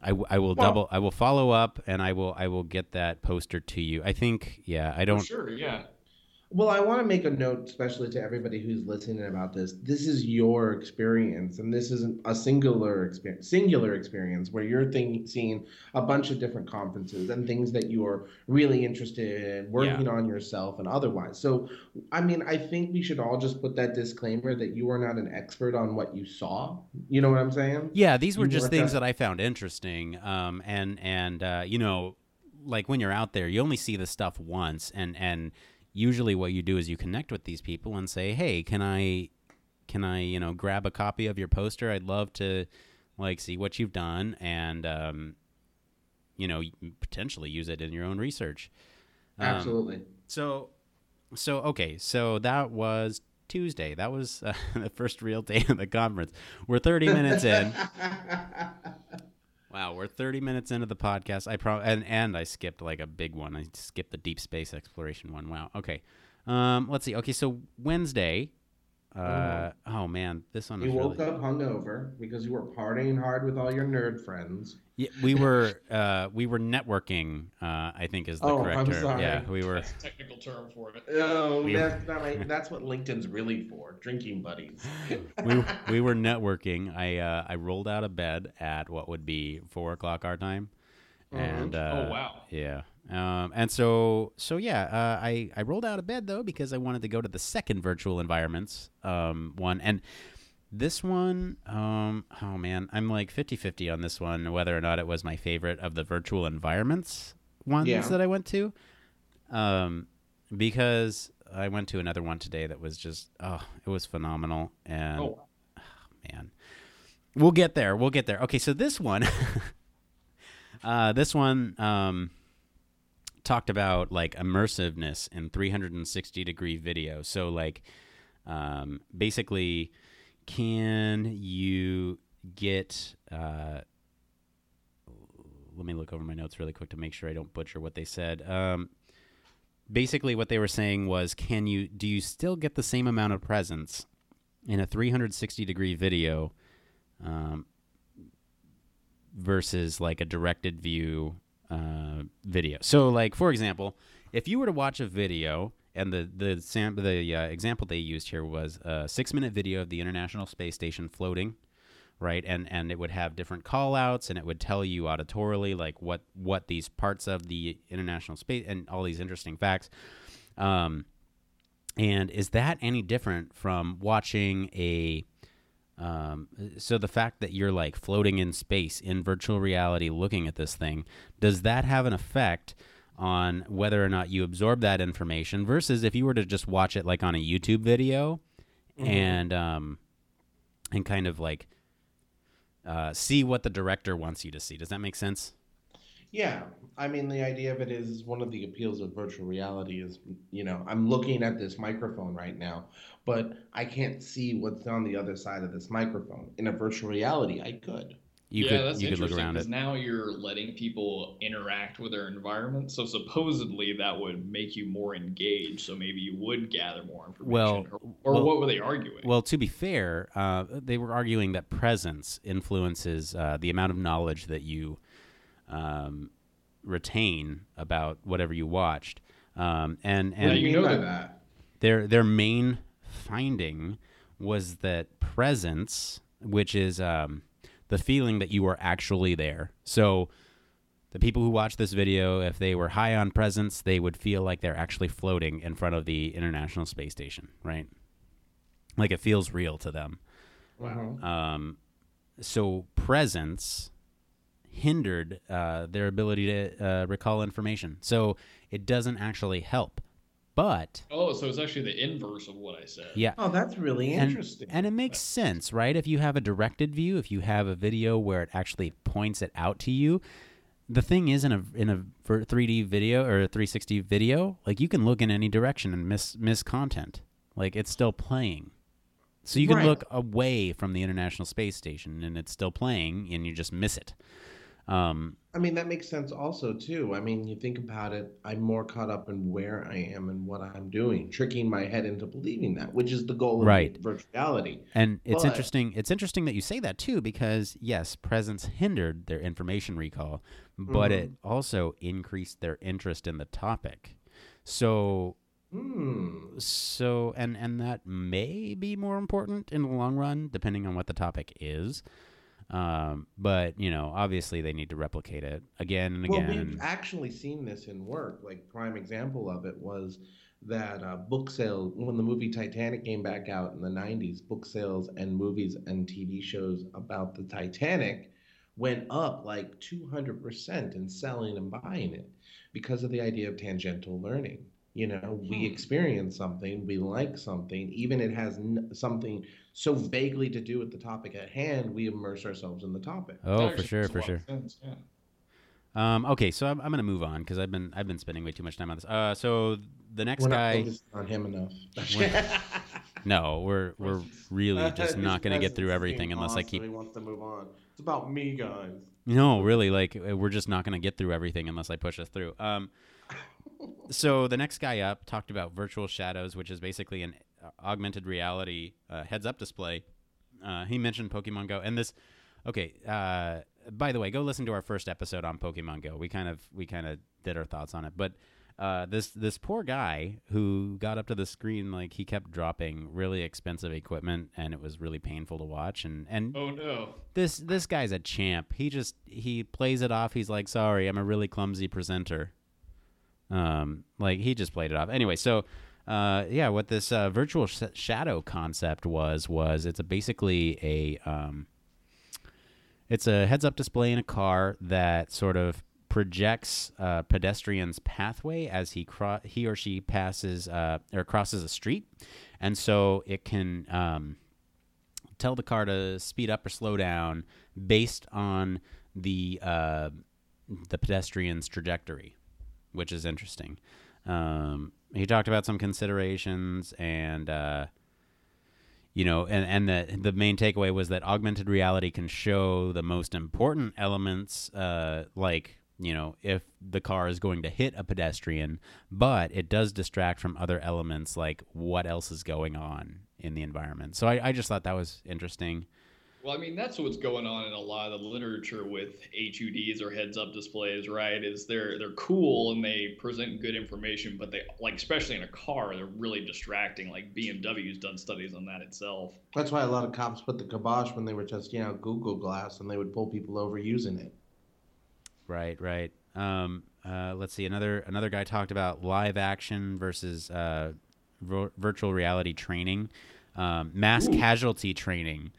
I, I will well, double. I will follow up, and I will. I will get that poster to you. I think. Yeah. I don't. Sure. Yeah. Well, I want to make a note, especially to everybody who's listening about this. This is your experience, and this isn't a singular experience, singular experience where you're think, seeing a bunch of different conferences and things that you are really interested in, working yeah. on yourself and otherwise. So, I mean, I think we should all just put that disclaimer that you are not an expert on what you saw. You know what I'm saying? Yeah, these were you just things that? that I found interesting, um, and and uh, you know, like when you're out there, you only see this stuff once, and and. Usually what you do is you connect with these people and say, hey, can I, can I, you know, grab a copy of your poster? I'd love to like see what you've done and, um, you know, potentially use it in your own research. Um, Absolutely. So, so, okay. So that was Tuesday. That was uh, the first real day of the conference. We're thirty minutes in. Wow, we're thirty minutes into the podcast. I pro- and, and I skipped like a big one. I skipped the deep space exploration one. Wow. Okay. Um, let's see. Okay, so Wednesday. Uh, oh. oh, man. This one was You woke really... up hungover because you were partying hard with all your nerd friends. Yeah, we were uh, we were networking, uh, I think is the oh, correct I'm term. Sorry. Yeah, we were. That's a technical term for it. Oh, we that's, were... not like, that's what LinkedIn's really for, drinking buddies. we we were networking. I uh, I rolled out of bed at what would be four o'clock our time. Mm-hmm. And, uh, oh, wow. Yeah. Um, and so, so yeah, uh, I, I rolled out of bed though, because I wanted to go to the second virtual environments, um, one. And this one, um, oh man, I'm like fifty-fifty on this one, whether or not it was my favorite of the virtual environments ones yeah. that I went to, um, because I went to another one today that was just, oh, it was phenomenal. And oh, oh man, we'll get there. We'll get there. Okay. So this one, uh, this one, um, talked about like immersiveness in three sixty degree video. So like um, basically, can you get uh, let me look over my notes really quick to make sure I don't butcher what they said. Um, basically what they were saying was, can you do you still get the same amount of presence in a three sixty degree video um, versus like a directed view Uh, video. So, like for example, if you were to watch a video, and the the sam- the uh, example they used here was a six minute video of the International Space Station floating, right? And and it would have different call outs, and it would tell you auditorily like what what these parts of the International Space and all these interesting facts. Um, and is that any different from watching a? Um, so the fact that you're like floating in space in virtual reality, looking at this thing, does that have an effect on whether or not you absorb that information versus if you were to just watch it like on a YouTube video mm-hmm. and, um, and kind of like, uh, see what the director wants you to see. Does that make sense? Yeah. I mean, the idea of it is one of the appeals of virtual reality is, you know, I'm looking at this microphone right now, but I can't see what's on the other side of this microphone. In a virtual reality, I could. You yeah, could, that's you interesting could look around it. Now you're letting people interact with their environment. So supposedly that would make you more engaged. So maybe you would gather more information. Well, or, or well, what were they arguing? Well, to be fair, uh, they were arguing that presence influences uh, the amount of knowledge that you um, retain about whatever you watched. Um, and and well, you know that. Their their main finding was that presence, which is um, the feeling that you are actually there. So the people who watch this video, if they were high on presence, they would feel like they're actually floating in front of the International Space Station, right? Like it feels real to them. Wow. Um, so presence hindered uh, their ability to uh, recall information. So it doesn't actually help. But oh, so it's actually the inverse of what I said. Yeah. Oh, that's really interesting. And, and it makes sense, right? If you have a directed view, if you have a video where it actually points it out to you, the thing is in a in a three D video or a three sixty video, like you can look in any direction and miss miss content. Like it's still playing. So you can right. look away from the International Space Station and it's still playing and you just miss it. Um, I mean, that makes sense also, too. I mean, you think about it, I'm more caught up in where I am and what I'm doing, tricking my head into believing that, which is the goal of right. virtuality. And it's but, interesting It's interesting that you say that, too, because, yes, presence hindered their information recall, but mm-hmm. it also increased their interest in the topic. So Hmm. So, and, and that may be more important in the long run, depending on what the topic is. Um, but, you know, obviously they need to replicate it again and again. Well, we've actually seen this in work. Like, prime example of it was that uh, book sales, when the movie Titanic came back out in the nineties, book sales and movies and T V shows about the Titanic went up like two hundred percent in selling and buying it because of the idea of tangential learning. You know, we experience something, we like something, even it has n- something so vaguely to do with the topic at hand, we immerse ourselves in the topic. Oh, that for sure, for sure. Sense, yeah. Um, okay, so I'm, I'm going to move on because I've been I've been spending way too much time on this. Uh, so the next we're guy, not focused on him enough. We're, no, we're we're really just not going to get through everything unless I keep. Wants to move on. It's about me, guys. No, really, like we're just not going to get through everything unless I push us through. Um. So the next guy up talked about virtual shadows, which is basically an augmented reality uh, heads-up display. Uh, he mentioned Pokemon Go, and this. Okay, uh, by the way, go listen to our first episode on Pokemon Go. We kind of we kind of did our thoughts on it, but uh, this this poor guy who got up to the screen, like he kept dropping really expensive equipment, and it was really painful to watch. And, and oh no, this this guy's a champ. He just he plays it off. He's like, sorry, I'm a really clumsy presenter. Um, like he just played it off anyway. So, uh, yeah, what this, uh, virtual sh- shadow concept was, was it's a basically a, um, it's a heads up display in a car that sort of projects a uh, pedestrian's pathway as he, cro- he or she passes, uh, or crosses a street. And so it can, um, tell the car to speed up or slow down based on the, uh, the pedestrian's trajectory. Which is interesting. Um, he talked about some considerations, and uh, you know, and, and the the main takeaway was that augmented reality can show the most important elements, uh, like you know, if the car is going to hit a pedestrian, but it does distract from other elements, like what else is going on in the environment. So I, I just thought that was interesting. Well, I mean, that's what's going on in a lot of the literature with H U Ds or heads-up displays, right? Is they're they're cool and they present good information, but they like, especially in a car, they're really distracting. Like B M W's done studies on that itself. That's why a lot of cops put the kibosh when they were testing out know, Google Glass, and they would pull people over using it. Right, right. Um, uh, let's see. Another another guy talked about live action versus uh, vir- virtual reality training, um, mass Ooh. casualty training.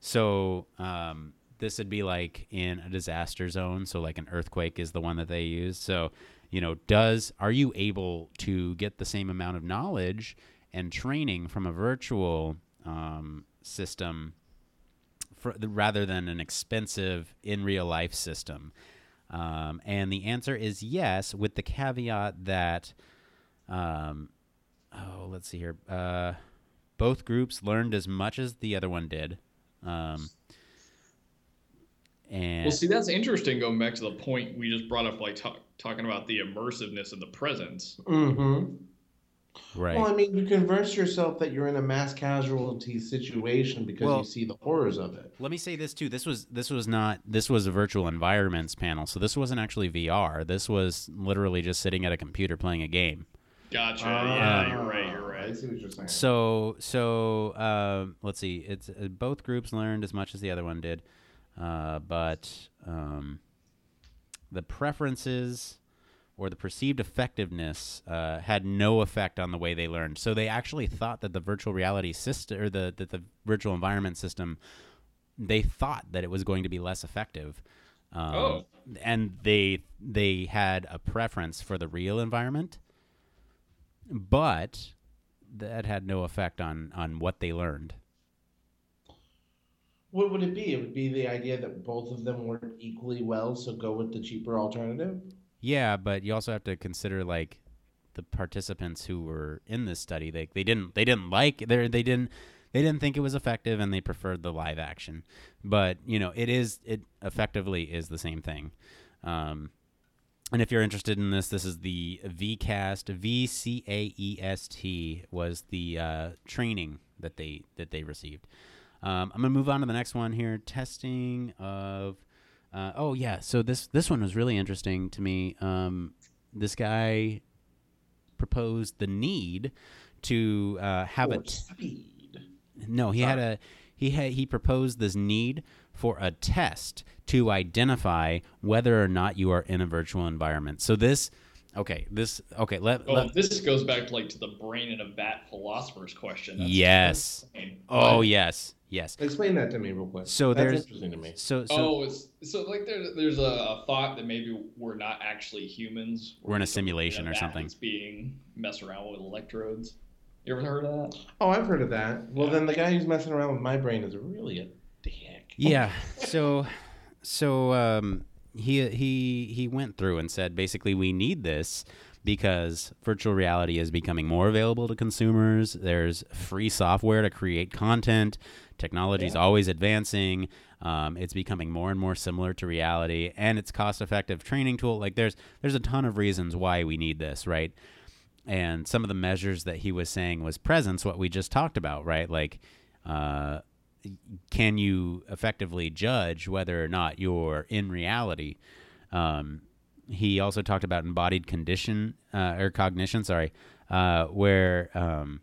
So um, this would be like in a disaster zone. So like an earthquake is the one that they use. So, you know, does are you able to get the same amount of knowledge and training from a virtual um, system for, rather than an expensive in real life system? Um, and the answer is yes, with the caveat that, um, oh, let's see here. Uh, both groups learned as much as the other one did. Um, and well, see, that's interesting. Going back to the point we just brought up, like talk, talking about the immersiveness of the presence. Mm-hmm. Right. Well, I mean, you convince yourself that you're in a mass casualty situation because well, you see the horrors of it. Let me say this too. This was this was not this was a virtual environments panel, so this wasn't actually V R. This was literally just sitting at a computer playing a game. Gotcha. Uh, yeah, you're right. You're right. I see what you're saying. So, so uh, let's see. It's uh, both groups learned as much as the other one did, uh, but um, the preferences or the perceived effectiveness uh, had no effect on the way they learned. So they actually thought that the virtual reality system or the that the virtual environment system, they thought that it was going to be less effective. Um, oh. And they they had a preference for the real environment. But that had no effect on, on what they learned. What would it be? It would be the idea that both of them work equally well, so go with the cheaper alternative? Yeah, but you also have to consider like the participants who were in this study. They they didn't they didn't like they they didn't they didn't think it was effective, and they preferred the live action. But you know, it is it effectively is the same thing. Um, And if you're interested in this, this is the VCAST, V C A E S T was the uh, training that they that they received. Um, I'm going to move on to the next one here. Testing of, uh, oh yeah, so this, this one was really interesting to me. Um, this guy proposed the need to uh, have a speed. No, he Sorry. had a he had he proposed this need for a test to identify whether or not you are in a virtual environment. So this. Okay, this okay. Let, oh, let, this goes back to like to the brain in a vat philosopher's question. That's yes. Oh, yes, yes. Explain that to me real quick. So that's there's interesting to me. So, so oh, it's, so like there's there's a thought that maybe we're not actually humans. We're, we're in a simulation in a or something. It's being messed around with electrodes. You ever heard of that? Oh, I've heard of that. Well, yeah. Then the guy who's messing around with my brain is really a dick. Yeah. so, so. um He he he went through and said, basically, we need this because virtual reality is becoming more available to consumers. There's free software to create content. Technology is yeah. always advancing. Um, it's becoming more and more similar to reality, and it's cost-effective training tool. Like there's there's a ton of reasons why we need this, right? And some of the measures that he was saying was presence, what we just talked about, right? Like. Uh, Can you effectively judge whether or not you're in reality? Um, he also talked about embodied condition uh, or cognition, sorry, uh, where um,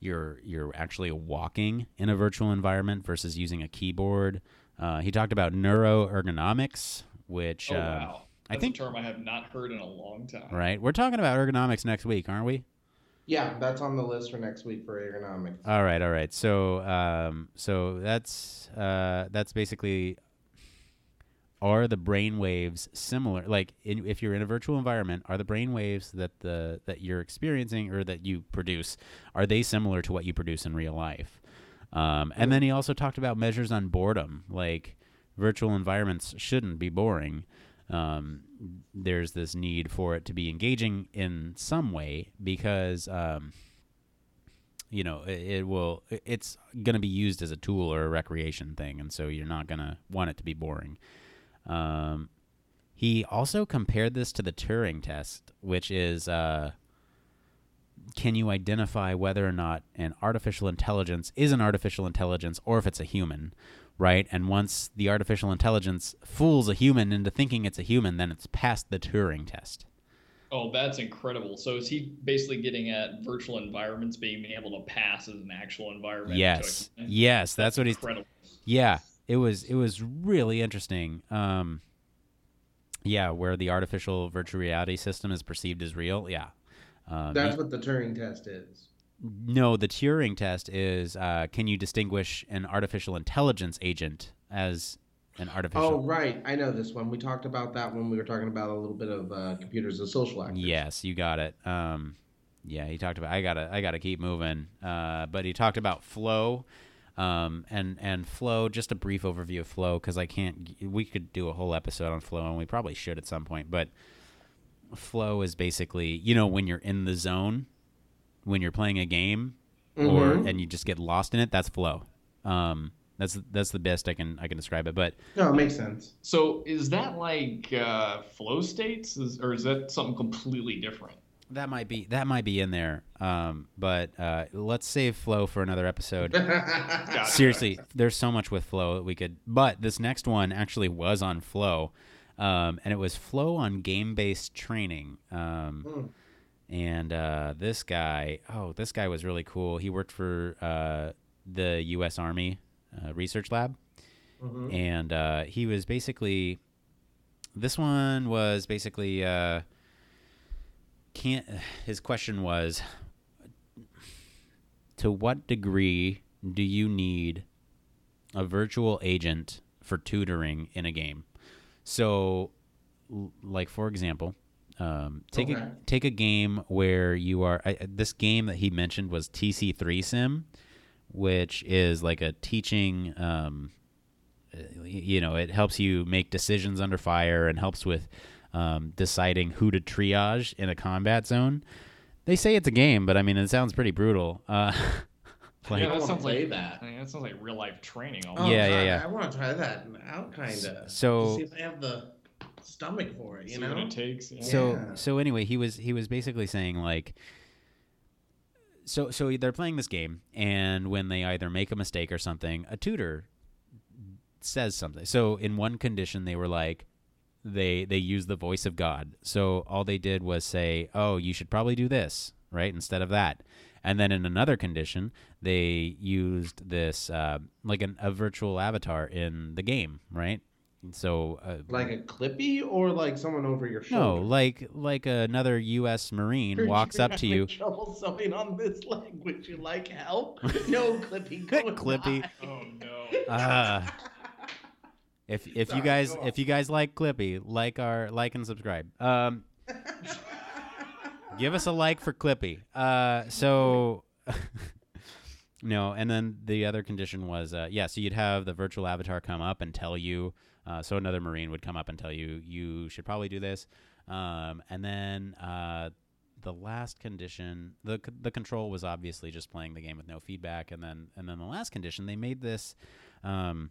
you're you're actually walking in a virtual environment versus using a keyboard. Uh, he talked about neuroergonomics, which oh, wow. uh, I That's think a term I have not heard in a long time. Right, we're talking about ergonomics next week, aren't we? Yeah, that's on the list for next week for ergonomics. All right, all right. So, um, so that's uh, that's basically, are the brain waves similar? Like, in, if you're in a virtual environment, are the brain waves that the that you're experiencing or that you produce, are they similar to what you produce in real life? Um, and then he also talked about measures on boredom. Like, virtual environments shouldn't be boring. Um, there's this need for it to be engaging in some way because, um, you know, it, it will, it's going to be used as a tool or a recreation thing. And so you're not going to want it to be boring. Um, he also compared this to the Turing test, which is, uh, can you identify whether or not an artificial intelligence is an artificial intelligence or if it's a human? Right, and once the artificial intelligence fools a human into thinking it's a human, then it's passed the Turing test. Oh, that's incredible. So is he basically getting at virtual environments being able to pass as an actual environment? Yes, yes, that's, that's what incredible. he's... Yeah, it was it was really interesting. Um, yeah, where the artificial virtual reality system is perceived as real, yeah. Um, that's what the Turing test is. No, the Turing test is, uh, can you distinguish an artificial intelligence agent as an artificial... Oh, right. I know this one. We talked about that when we were talking about a little bit of uh, computers as social actors. Yes, you got it. Um, yeah, he talked about... I gotta, I gotta keep moving. Uh, but he talked about flow um, and, and flow, just a brief overview of flow, because I can't... We could do a whole episode on flow, and we probably should at some point, but flow is basically, you know, when you're in the zone... when you're playing a game mm-hmm. or and you just get lost in it, that's flow. Um, that's that's the best I can I can describe it. But no, it makes sense. So is that like uh, flow states, is, or is that something completely different? That might be that might be in there. Um, but uh, let's save flow for another episode. Seriously, there's so much with flow that we could. But this next one actually was on flow, um, and it was flow on game-based training. Um, mm. And uh, this guy, oh, this guy was really cool. He worked for uh, the U S Army uh, Research Lab. Mm-hmm. And uh, he was basically, this one was basically, uh, can't. his question was, to what degree do you need a virtual agent for tutoring in a game? So, like, for example... Um, take okay. a take a game where you are. I, this game that he mentioned was T C three Sim, which is like a teaching. Um, you know, it helps you make decisions under fire and helps with um, deciding who to triage in a combat zone. They say it's a game, but I mean, it sounds pretty brutal. Uh, like, yeah, that sounds like that. I mean, that sounds like real life training. All oh, yeah, yeah, yeah. I want to try that out, kind of. So see if I have the. stomach for it, you See know. What it takes. Yeah. So so anyway, he was he was basically saying like, so so they're playing this game, and when they either make a mistake or something, a tutor says something. So in one condition, they were like, they they used the voice of God. So all they did was say, oh, you should probably do this, right, instead of that. And then in another condition, they used this uh, like an, a virtual avatar in the game, right? So uh, like a Clippy or like someone over your shoulder? No, like like another U S Marine You're walks up to you. Trouble sewing on this leg. Would you like help? No, Clippy. Go Clippy. By. Oh no. Uh, if if Sorry, you guys if you guys like Clippy, like our like and subscribe. Um, give us a like for Clippy. Uh, so. No, and then the other condition was, uh, yeah, so you'd have the virtual avatar come up and tell you, uh, so another Marine would come up and tell you, you should probably do this. Um, and then uh, the last condition, the the control was obviously just playing the game with no feedback. And then and then the last condition, they made this um,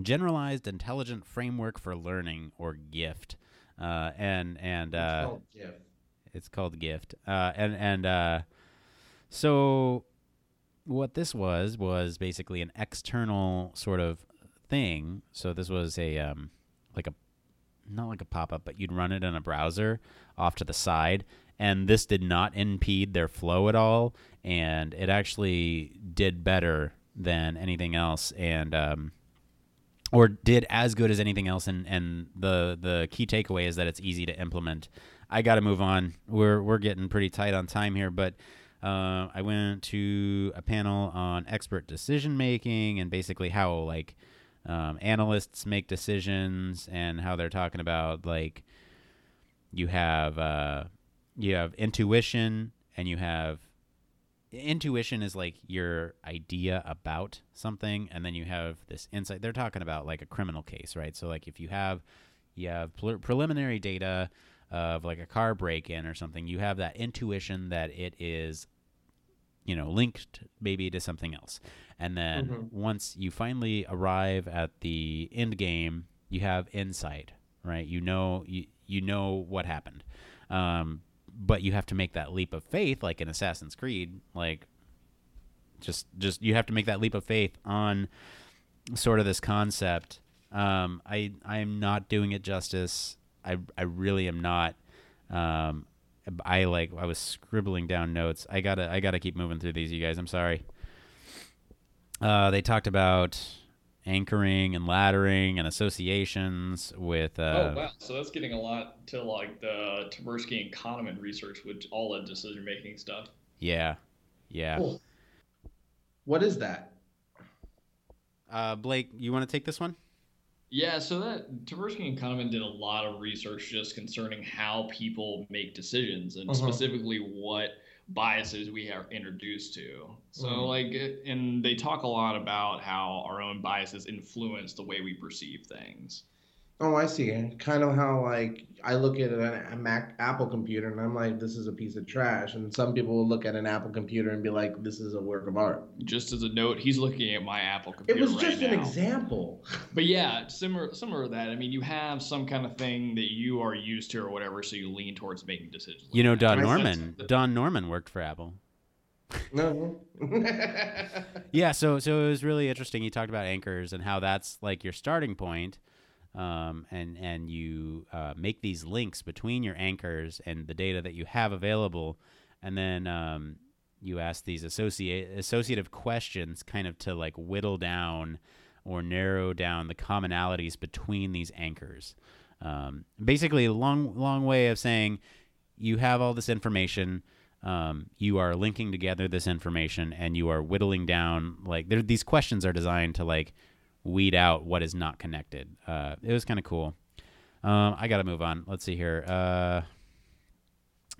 generalized intelligent framework for learning, or GIFT. Uh, and and uh, it's called GIFT. It's called GIFT. Uh, and and uh, so... What this was was basically an external sort of thing. So this was a um, like a not like a pop-up, but you'd run it in a browser off to the side, and this did not impede their flow at all, and it actually did better than anything else, and um, or did as good as anything else. And, and the the key takeaway is that it's easy to implement. I got to move on. We're we're getting pretty tight on time here, but. Uh, I went to a panel on expert decision making and basically how like um, analysts make decisions, and how they're talking about like you have uh, you have intuition, and you have intuition is like your idea about something, and then you have this insight. They're talking about like a criminal case, right? So like if you have you have pre- preliminary data of like a car break-in or something, you have that intuition that it is, you know, linked maybe to something else. And then mm-hmm. once you finally arrive at the end game, you have insight, right? You know, you, you know what happened. Um, but you have to make that leap of faith, like in Assassin's Creed, like just, just, you have to make that leap of faith on sort of this concept. Um, I, I'm not doing it justice. I, I really am not. Um, I like I was scribbling down notes. I gotta I gotta keep moving through these, you guys. I'm sorry. Uh, they talked about anchoring and laddering and associations with. Uh, oh wow! So that's getting a lot to like the Tversky and Kahneman research, which all led decision making stuff. Yeah, yeah. Cool. What is that? Uh, Blake, you want to take this one? Yeah, so that Tversky and Kahneman did a lot of research just concerning how people make decisions, and uh-huh. specifically what biases we are introduced to. So mm-hmm. like, and they talk a lot about how our own biases influence the way we perceive things. Oh, I see. Kind of how like I look at an Mac Apple computer and I'm like, this is a piece of trash. And some people will look at an Apple computer and be like, this is a work of art. Just as a note, he's looking at my Apple computer. It was right just now. An example. But yeah, similar, similar to that. I mean, you have some kind of thing that you are used to or whatever, so you lean towards making decisions. You know, like Don that. Norman. Don Norman worked for Apple. No. yeah. So so it was really interesting. He talked about anchors and how that's like your starting point. Um, and, and you uh, make these links between your anchors and the data that you have available. And then um, you ask these associate, associative questions kind of to like whittle down or narrow down the commonalities between these anchors. Um, basically, a long, long way of saying you have all this information, um, you are linking together this information, and you are whittling down. Like there, these questions are designed to like weed out what is not connected. Uh, it was kind of cool. Um, I got to move on. Let's see here. Uh,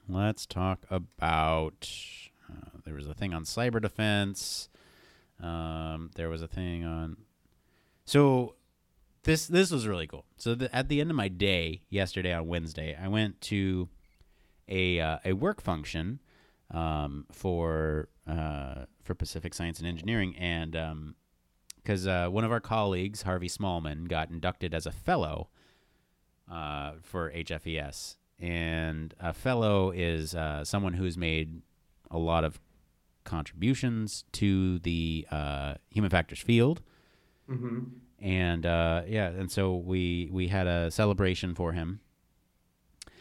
let's talk about... Uh, there was a thing on cyber defense. Um, there was a thing on... So this this was really cool. So the, at the end of my day, yesterday on Wednesday, I went to a uh, a work function um, for, uh, for Pacific Science and Engineering, and... Um, because uh, one of our colleagues, Harvey Smallman, got inducted as a fellow uh, for H F E S. And a fellow is uh, someone who's made a lot of contributions to the uh, human factors field, Mm-hmm. And uh, yeah, and so we we had a celebration for him.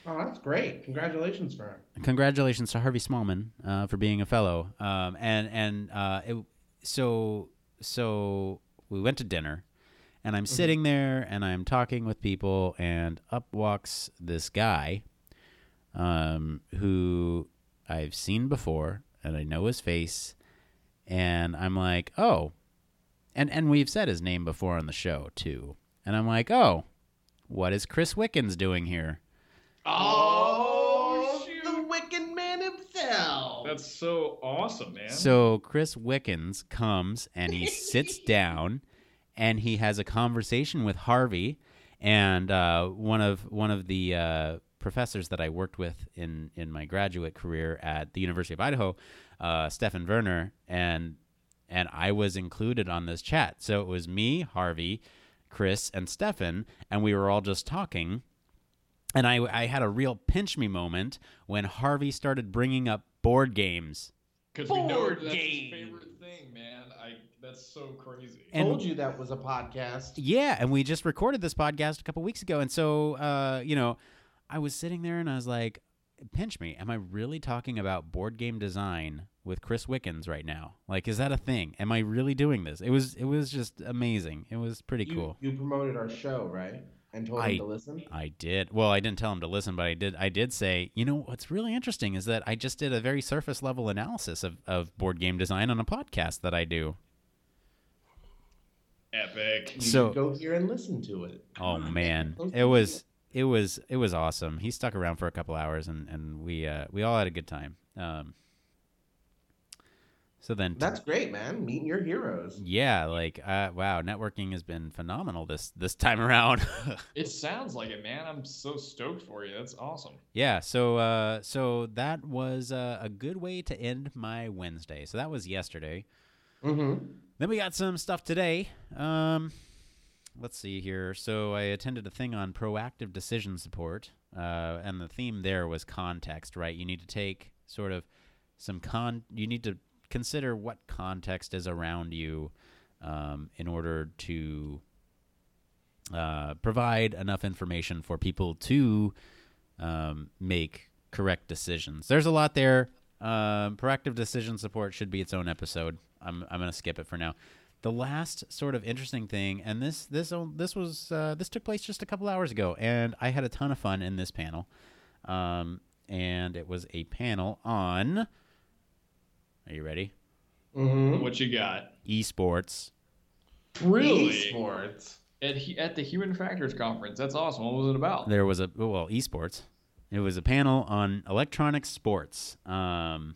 Oh, that's great! Congratulations for him. Congratulations to Harvey Smallman uh, for being a fellow. Um, and and uh, it, so so we went to dinner, and I'm mm-hmm. sitting there and I'm talking with people, and up walks this guy, um, who I've seen before and I know his face, and I'm like, oh, and and we've said his name before on the show too, and I'm like, oh, what is Chris Wickens doing here? Oh, shoot. The Wiccan man himself. That's so awesome, man. So Chris Wickens comes and he sits down and he has a conversation with Harvey and uh, one of one of the uh, professors that I worked with in, in my graduate career at the University of Idaho, uh, Stefan Werner, and and I was included on this chat. So it was me, Harvey, Chris, and Stefan, and we were all just talking. And I, I had a real pinch me moment when Harvey started bringing up board games. Because we know that's his favorite thing, man. I that's so crazy. I told you that was a podcast. Yeah, and we just recorded this podcast a couple weeks ago. And so, uh, you know, I was sitting there and I was like, pinch me. Am I really talking about board game design with Chris Wickens right now? Like, is that a thing? Am I really doing this? It was, it was just amazing. It was pretty you, cool. You promoted our show, right? And told I, him to listen? I did. Well, I didn't tell him to listen, but I did I did say, you know, what's really interesting is that I just did a very surface level analysis of, of board game design on a podcast that I do. Epic. You so go here and listen to it. Oh man. It was it was it was awesome. He stuck around for a couple hours and, and we uh, we all had a good time. Um So then, t- that's great, man. Meeting your heroes. Yeah, like uh, wow, networking has been phenomenal this this time around. It sounds like it, man. I'm so stoked for you. That's awesome. Yeah. So, uh, so that was uh, a good way to end my Wednesday. So that was yesterday. Mm-hmm. Then we got some stuff today. Um, let's see here. So I attended a thing on proactive decision support, uh, and the theme there was context. Right? You need to take sort of some con. You need to consider what context is around you um, in order to uh, provide enough information for people to um, make correct decisions. There's a lot there. Uh, proactive decision support should be its own episode. I'm I'm going to skip it for now. The last sort of interesting thing, and this this this was uh, this took place just a couple hours ago, and I had a ton of fun in this panel. Um, and it was a panel on. Are you ready? Mm-hmm. What you got? Esports. Really? Esports. At, at the Human Factors Conference. That's awesome. What was it about? There was a, well, esports. It was a panel on electronic sports. Um,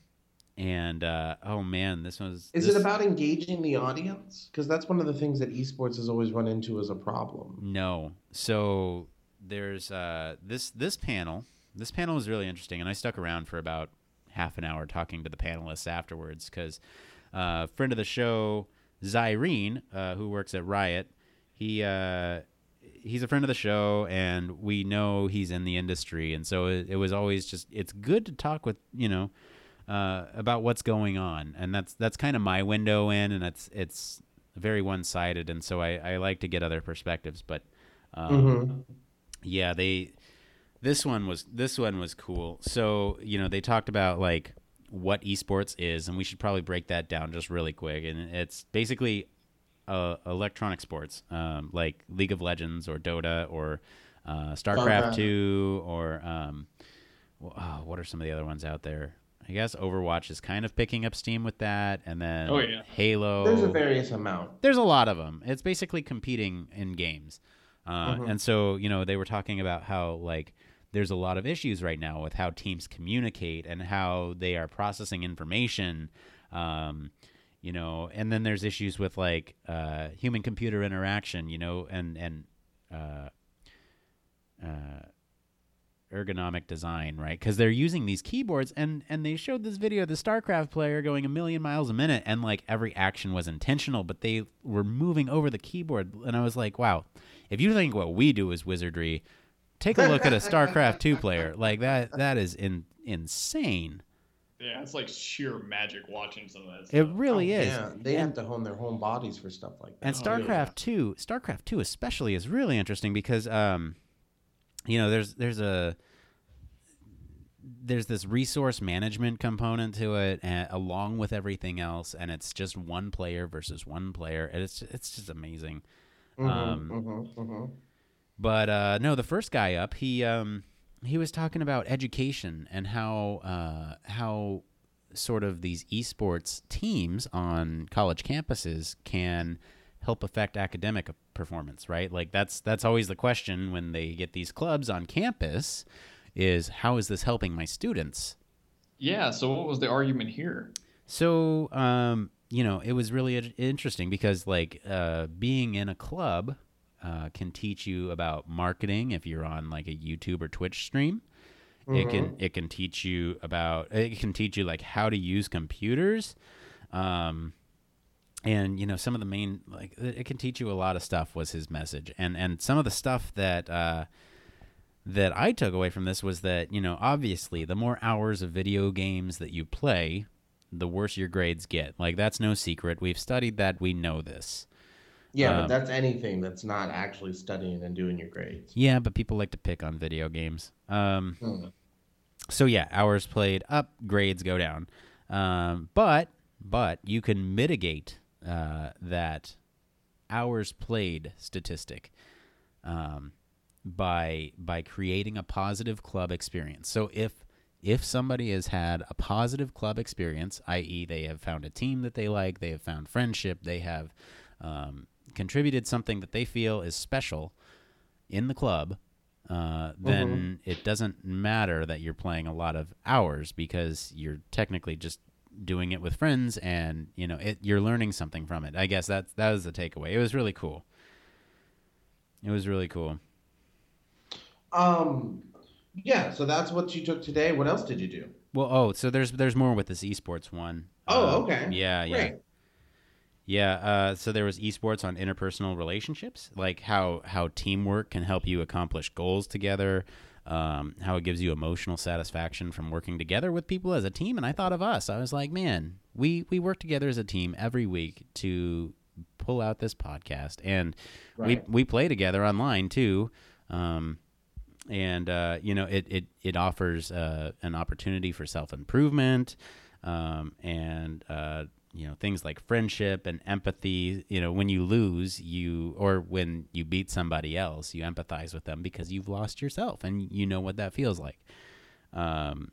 and, uh, oh, man, this was... Is this... it about engaging the audience? Because that's one of the things that esports has always run into as a problem. No. So there's uh, this this panel. This panel was really interesting, and I stuck around for about half an hour talking to the panelists afterwards because a uh, friend of the show, Zyrene, uh, who works at Riot, he uh, he's a friend of the show, and we know he's in the industry, and so it, it was always just it's good to talk with you know uh, about what's going on, and that's that's kind of my window in, and it's it's very one sided, and so I, I like to get other perspectives, but um, mm-hmm. yeah they. This one was this one was cool. So, you know, they talked about like what esports is, and we should probably break that down just really quick. And it's basically uh, electronic sports, um, like League of Legends or Dota or uh, StarCraft two or um, well, oh, what are some of the other ones out there? I guess Overwatch is kind of picking up steam with that, and then oh, yeah. Halo. There's a various amount. There's a lot of them. It's basically competing in games, uh, mm-hmm. and so you know they were talking about how like. There's a lot of issues right now with how teams communicate and how they are processing information, um, you know, and then there's issues with like uh, human computer interaction, you know, and, and uh, uh, ergonomic design, right? Because they're using these keyboards and, and they showed this video of the StarCraft player going a million miles a minute and like every action was intentional, but they were moving over the keyboard. And I was like, wow, if you think what we do is wizardry, take a look at a StarCraft two player. Like that that is in, insane. Yeah, it's like sheer magic watching some of that stuff. It really oh, is. Yeah, they and, have to hone their whole bodies for stuff like that. And StarCraft oh, yeah. two, StarCraft two especially is really interesting because, um, you know, there's there's a there's this resource management component to it, and, along with everything else, and it's just one player versus one player, and it's it's just amazing. Mm-hmm, um, mm-hmm, mm-hmm. But uh, no, the first guy up, he. Um, He was talking about education and how uh, how sort of these esports teams on college campuses can help affect academic performance, right? Like that's that's always the question when they get these clubs on campus is, how is this helping my students? Yeah, so what was the argument here? So, um, you know, it was really ed- interesting because, like, uh, being in a club... Uh, can teach you about marketing if you're on like a YouTube or Twitch stream. Mm-hmm. It can it can teach you about it can teach you like how to use computers, um, and you know some of the main like it can teach you a lot of stuff was his message. And and some of the stuff that uh, that I took away from this was that you know obviously the more hours of video games that you play, the worse your grades get. Like that's no secret. We've studied that. We know this. Yeah, um, but that's anything that's not actually studying and doing your grades. Yeah, but people like to pick on video games. Um, mm. So yeah, hours played up, grades go down. Um, but but you can mitigate uh, that hours played statistic um, by by creating a positive club experience. So if if somebody has had a positive club experience, that is, they have found a team that they like, they have found friendship, they have um, contributed something that they feel is special in the club, uh, then mm-hmm. it doesn't matter that you're playing a lot of hours because you're technically just doing it with friends and, you know, it, you're learning something from it. I guess that, that was the takeaway. It was really cool. It was really cool. Um, yeah, so that's what you took today. What else did you do? Well, oh, so there's there's more with this esports one. Oh, um, okay. Yeah, yeah. Great. Yeah, uh, so there was esports on interpersonal relationships, like how, how teamwork can help you accomplish goals together, um, how it gives you emotional satisfaction from working together with people as a team. And I thought of us. I was like, man, we, we work together as a team every week to pull out this podcast. And right. we, we play together online, too. Um, and, uh, you know, it, it, it offers uh, an opportunity for self-improvement um, and uh you know, things like friendship and empathy. You know, when you lose, you or when you beat somebody else, you empathize with them because you've lost yourself and you know what that feels like. Um,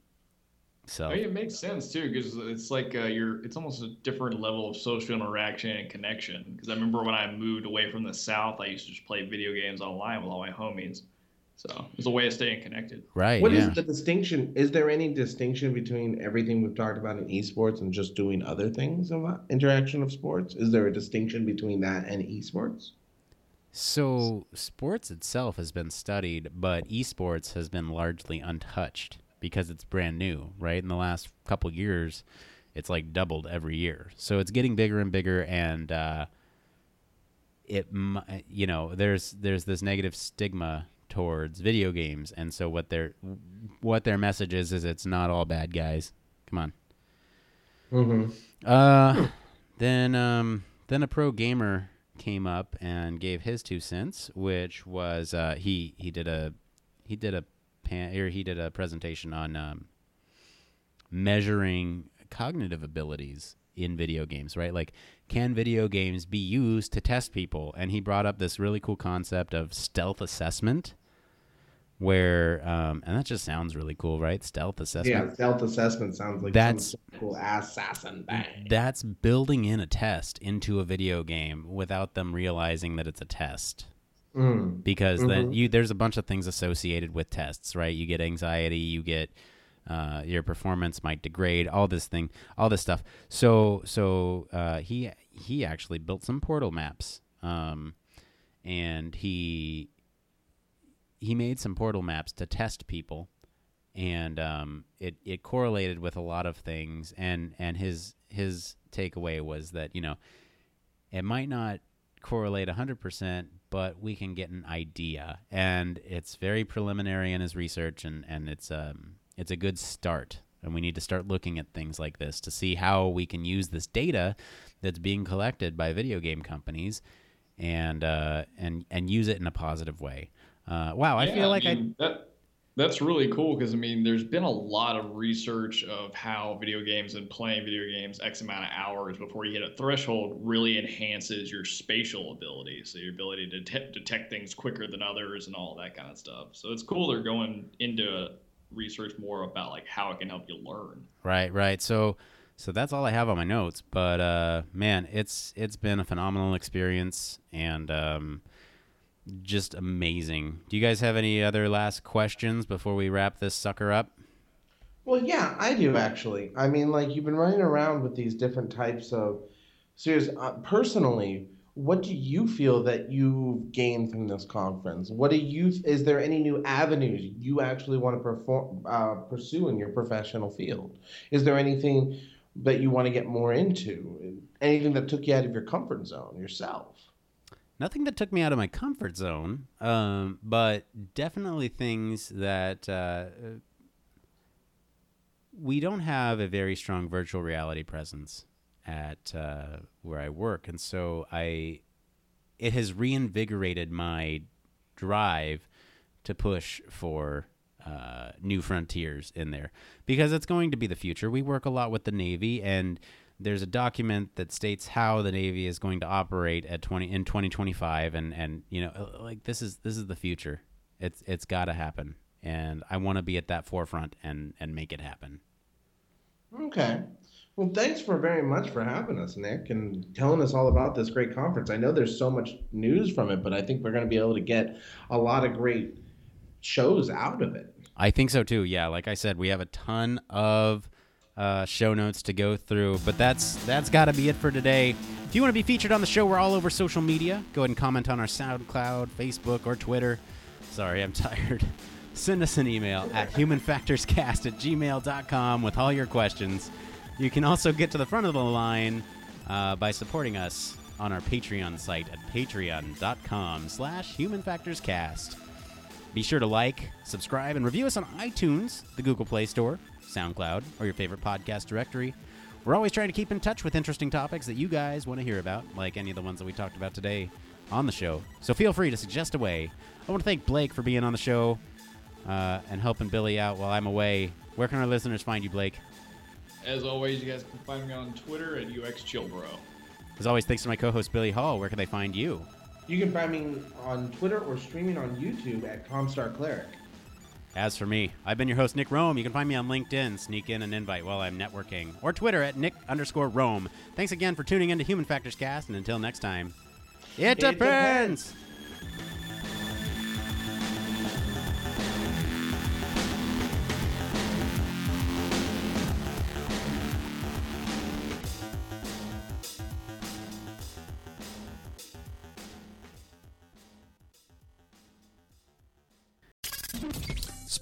so I mean, it makes sense too because it's like uh, you're it's almost a different level of social interaction and connection. Because I remember when I moved away from the South, I used to just play video games online with all my homies. So it's a way of staying connected. Right. What yeah. is the distinction? Is there any distinction between everything we've talked about in esports and just doing other things about interaction of sports? Is there a distinction between that and esports? So sports itself has been studied, but esports has been largely untouched because it's brand new, right? In the last couple of years, it's like doubled every year. So it's getting bigger and bigger and, uh, it, you know, there's, there's this negative stigma towards video games, and so what their what their message is is it's not all bad guys. Come on. Mm-hmm. Uh, then um, then a pro gamer came up and gave his two cents, which was uh, he he did a he did a pan, or he did a presentation on um, measuring cognitive abilities in video games, right? Like, can video games be used to test people? And he brought up this really cool concept of stealth assessment. Where um, and that just sounds really cool, right? Stealth assessment. Yeah, stealth assessment sounds like that's some cool assassin thing. That's building in a test into a video game without them realizing that it's a test. Mm. Because mm-hmm. then you there's a bunch of things associated with tests, right? You get anxiety, you get uh, your performance might degrade. All this thing, all this stuff. So so uh, he he actually built some portal maps. Um, and he. He made some portal maps to test people, and um, it, it correlated with a lot of things. And, and his his takeaway was that, you know, it might not correlate one hundred percent, but we can get an idea. And it's very preliminary in his research, and, and it's, um, it's a good start And we need to start looking at things like this to see how we can use this data that's being collected by video game companies and uh, and and use it in a positive way. Uh, wow, I yeah, feel like I... Mean, I... That, that's really cool because, I mean, there's been a lot of research of how video games and playing video games X amount of hours before you hit a threshold really enhances your spatial ability. So your ability to te- detect things quicker than others and all that kind of stuff. So it's cool they're going into... A, research more about like how it can help you learn. Right, right. So, so that's all I have on my notes. But uh, man, it's it's been a phenomenal experience and um, just amazing. Do you guys have any other last questions before we wrap this sucker up? Well, yeah, I do actually. I mean, like you've been running around with these different types of series. Uh, personally, what do you feel that you've gained from this conference? What do you, is there any new avenues you actually want to perform, uh, pursue in your professional field? Is there anything that you want to get more into? Anything that took you out of your comfort zone yourself? Nothing that took me out of my comfort zone, um, but definitely things that uh, we don't have a very strong virtual reality presence at uh, where I work. And so I, it has reinvigorated my drive to push for uh, new frontiers in there because it's going to be the future. We work a lot with the Navy, and there's a document that states how the Navy is going to operate at twenty in twenty twenty-five. And, and, you know, like this is, this is the future. It's, it's gotta happen. And I want to be at that forefront and, and make it happen. Okay. Well, thanks for very much for having us, Nick, and telling us all about this great conference. I know there's so much news from it, but I think we're going to be able to get a lot of great shows out of it. I think so, too. Yeah, like I said, we have a ton of uh, show notes to go through, but that's that's got to be it for today. If you want to be featured on the show, we're all over social media. Go ahead and comment on our SoundCloud, Facebook, or Twitter. Sorry, I'm tired. Send us an email at human factors cast at gmail dot com with all your questions. You can also get to the front of the line uh, by supporting us on our Patreon site at patreon dot com slash human factors cast. Be sure to like, subscribe, and review us on iTunes, the Google Play Store, SoundCloud, or your favorite podcast directory. We're always trying to keep in touch with interesting topics that you guys want to hear about, like any of the ones that we talked about today on the show. So feel free to suggest a way. I want to thank Blake for being on the show uh, and helping Billy out while I'm away. Where can our listeners find you, Blake? As always, you guys can find me on Twitter at U X Chillbro. As always, thanks to my co-host, Billy Hall. Where can they find you? You can find me on Twitter or streaming on YouTube at Comstar Cleric. As for me, I've been your host, Nick Rome. You can find me on LinkedIn. Sneak in an invite while I'm networking. Or Twitter at Nick underscore Rome. Thanks again for tuning in to Human Factors Cast, and until next time, it, it depends! depends.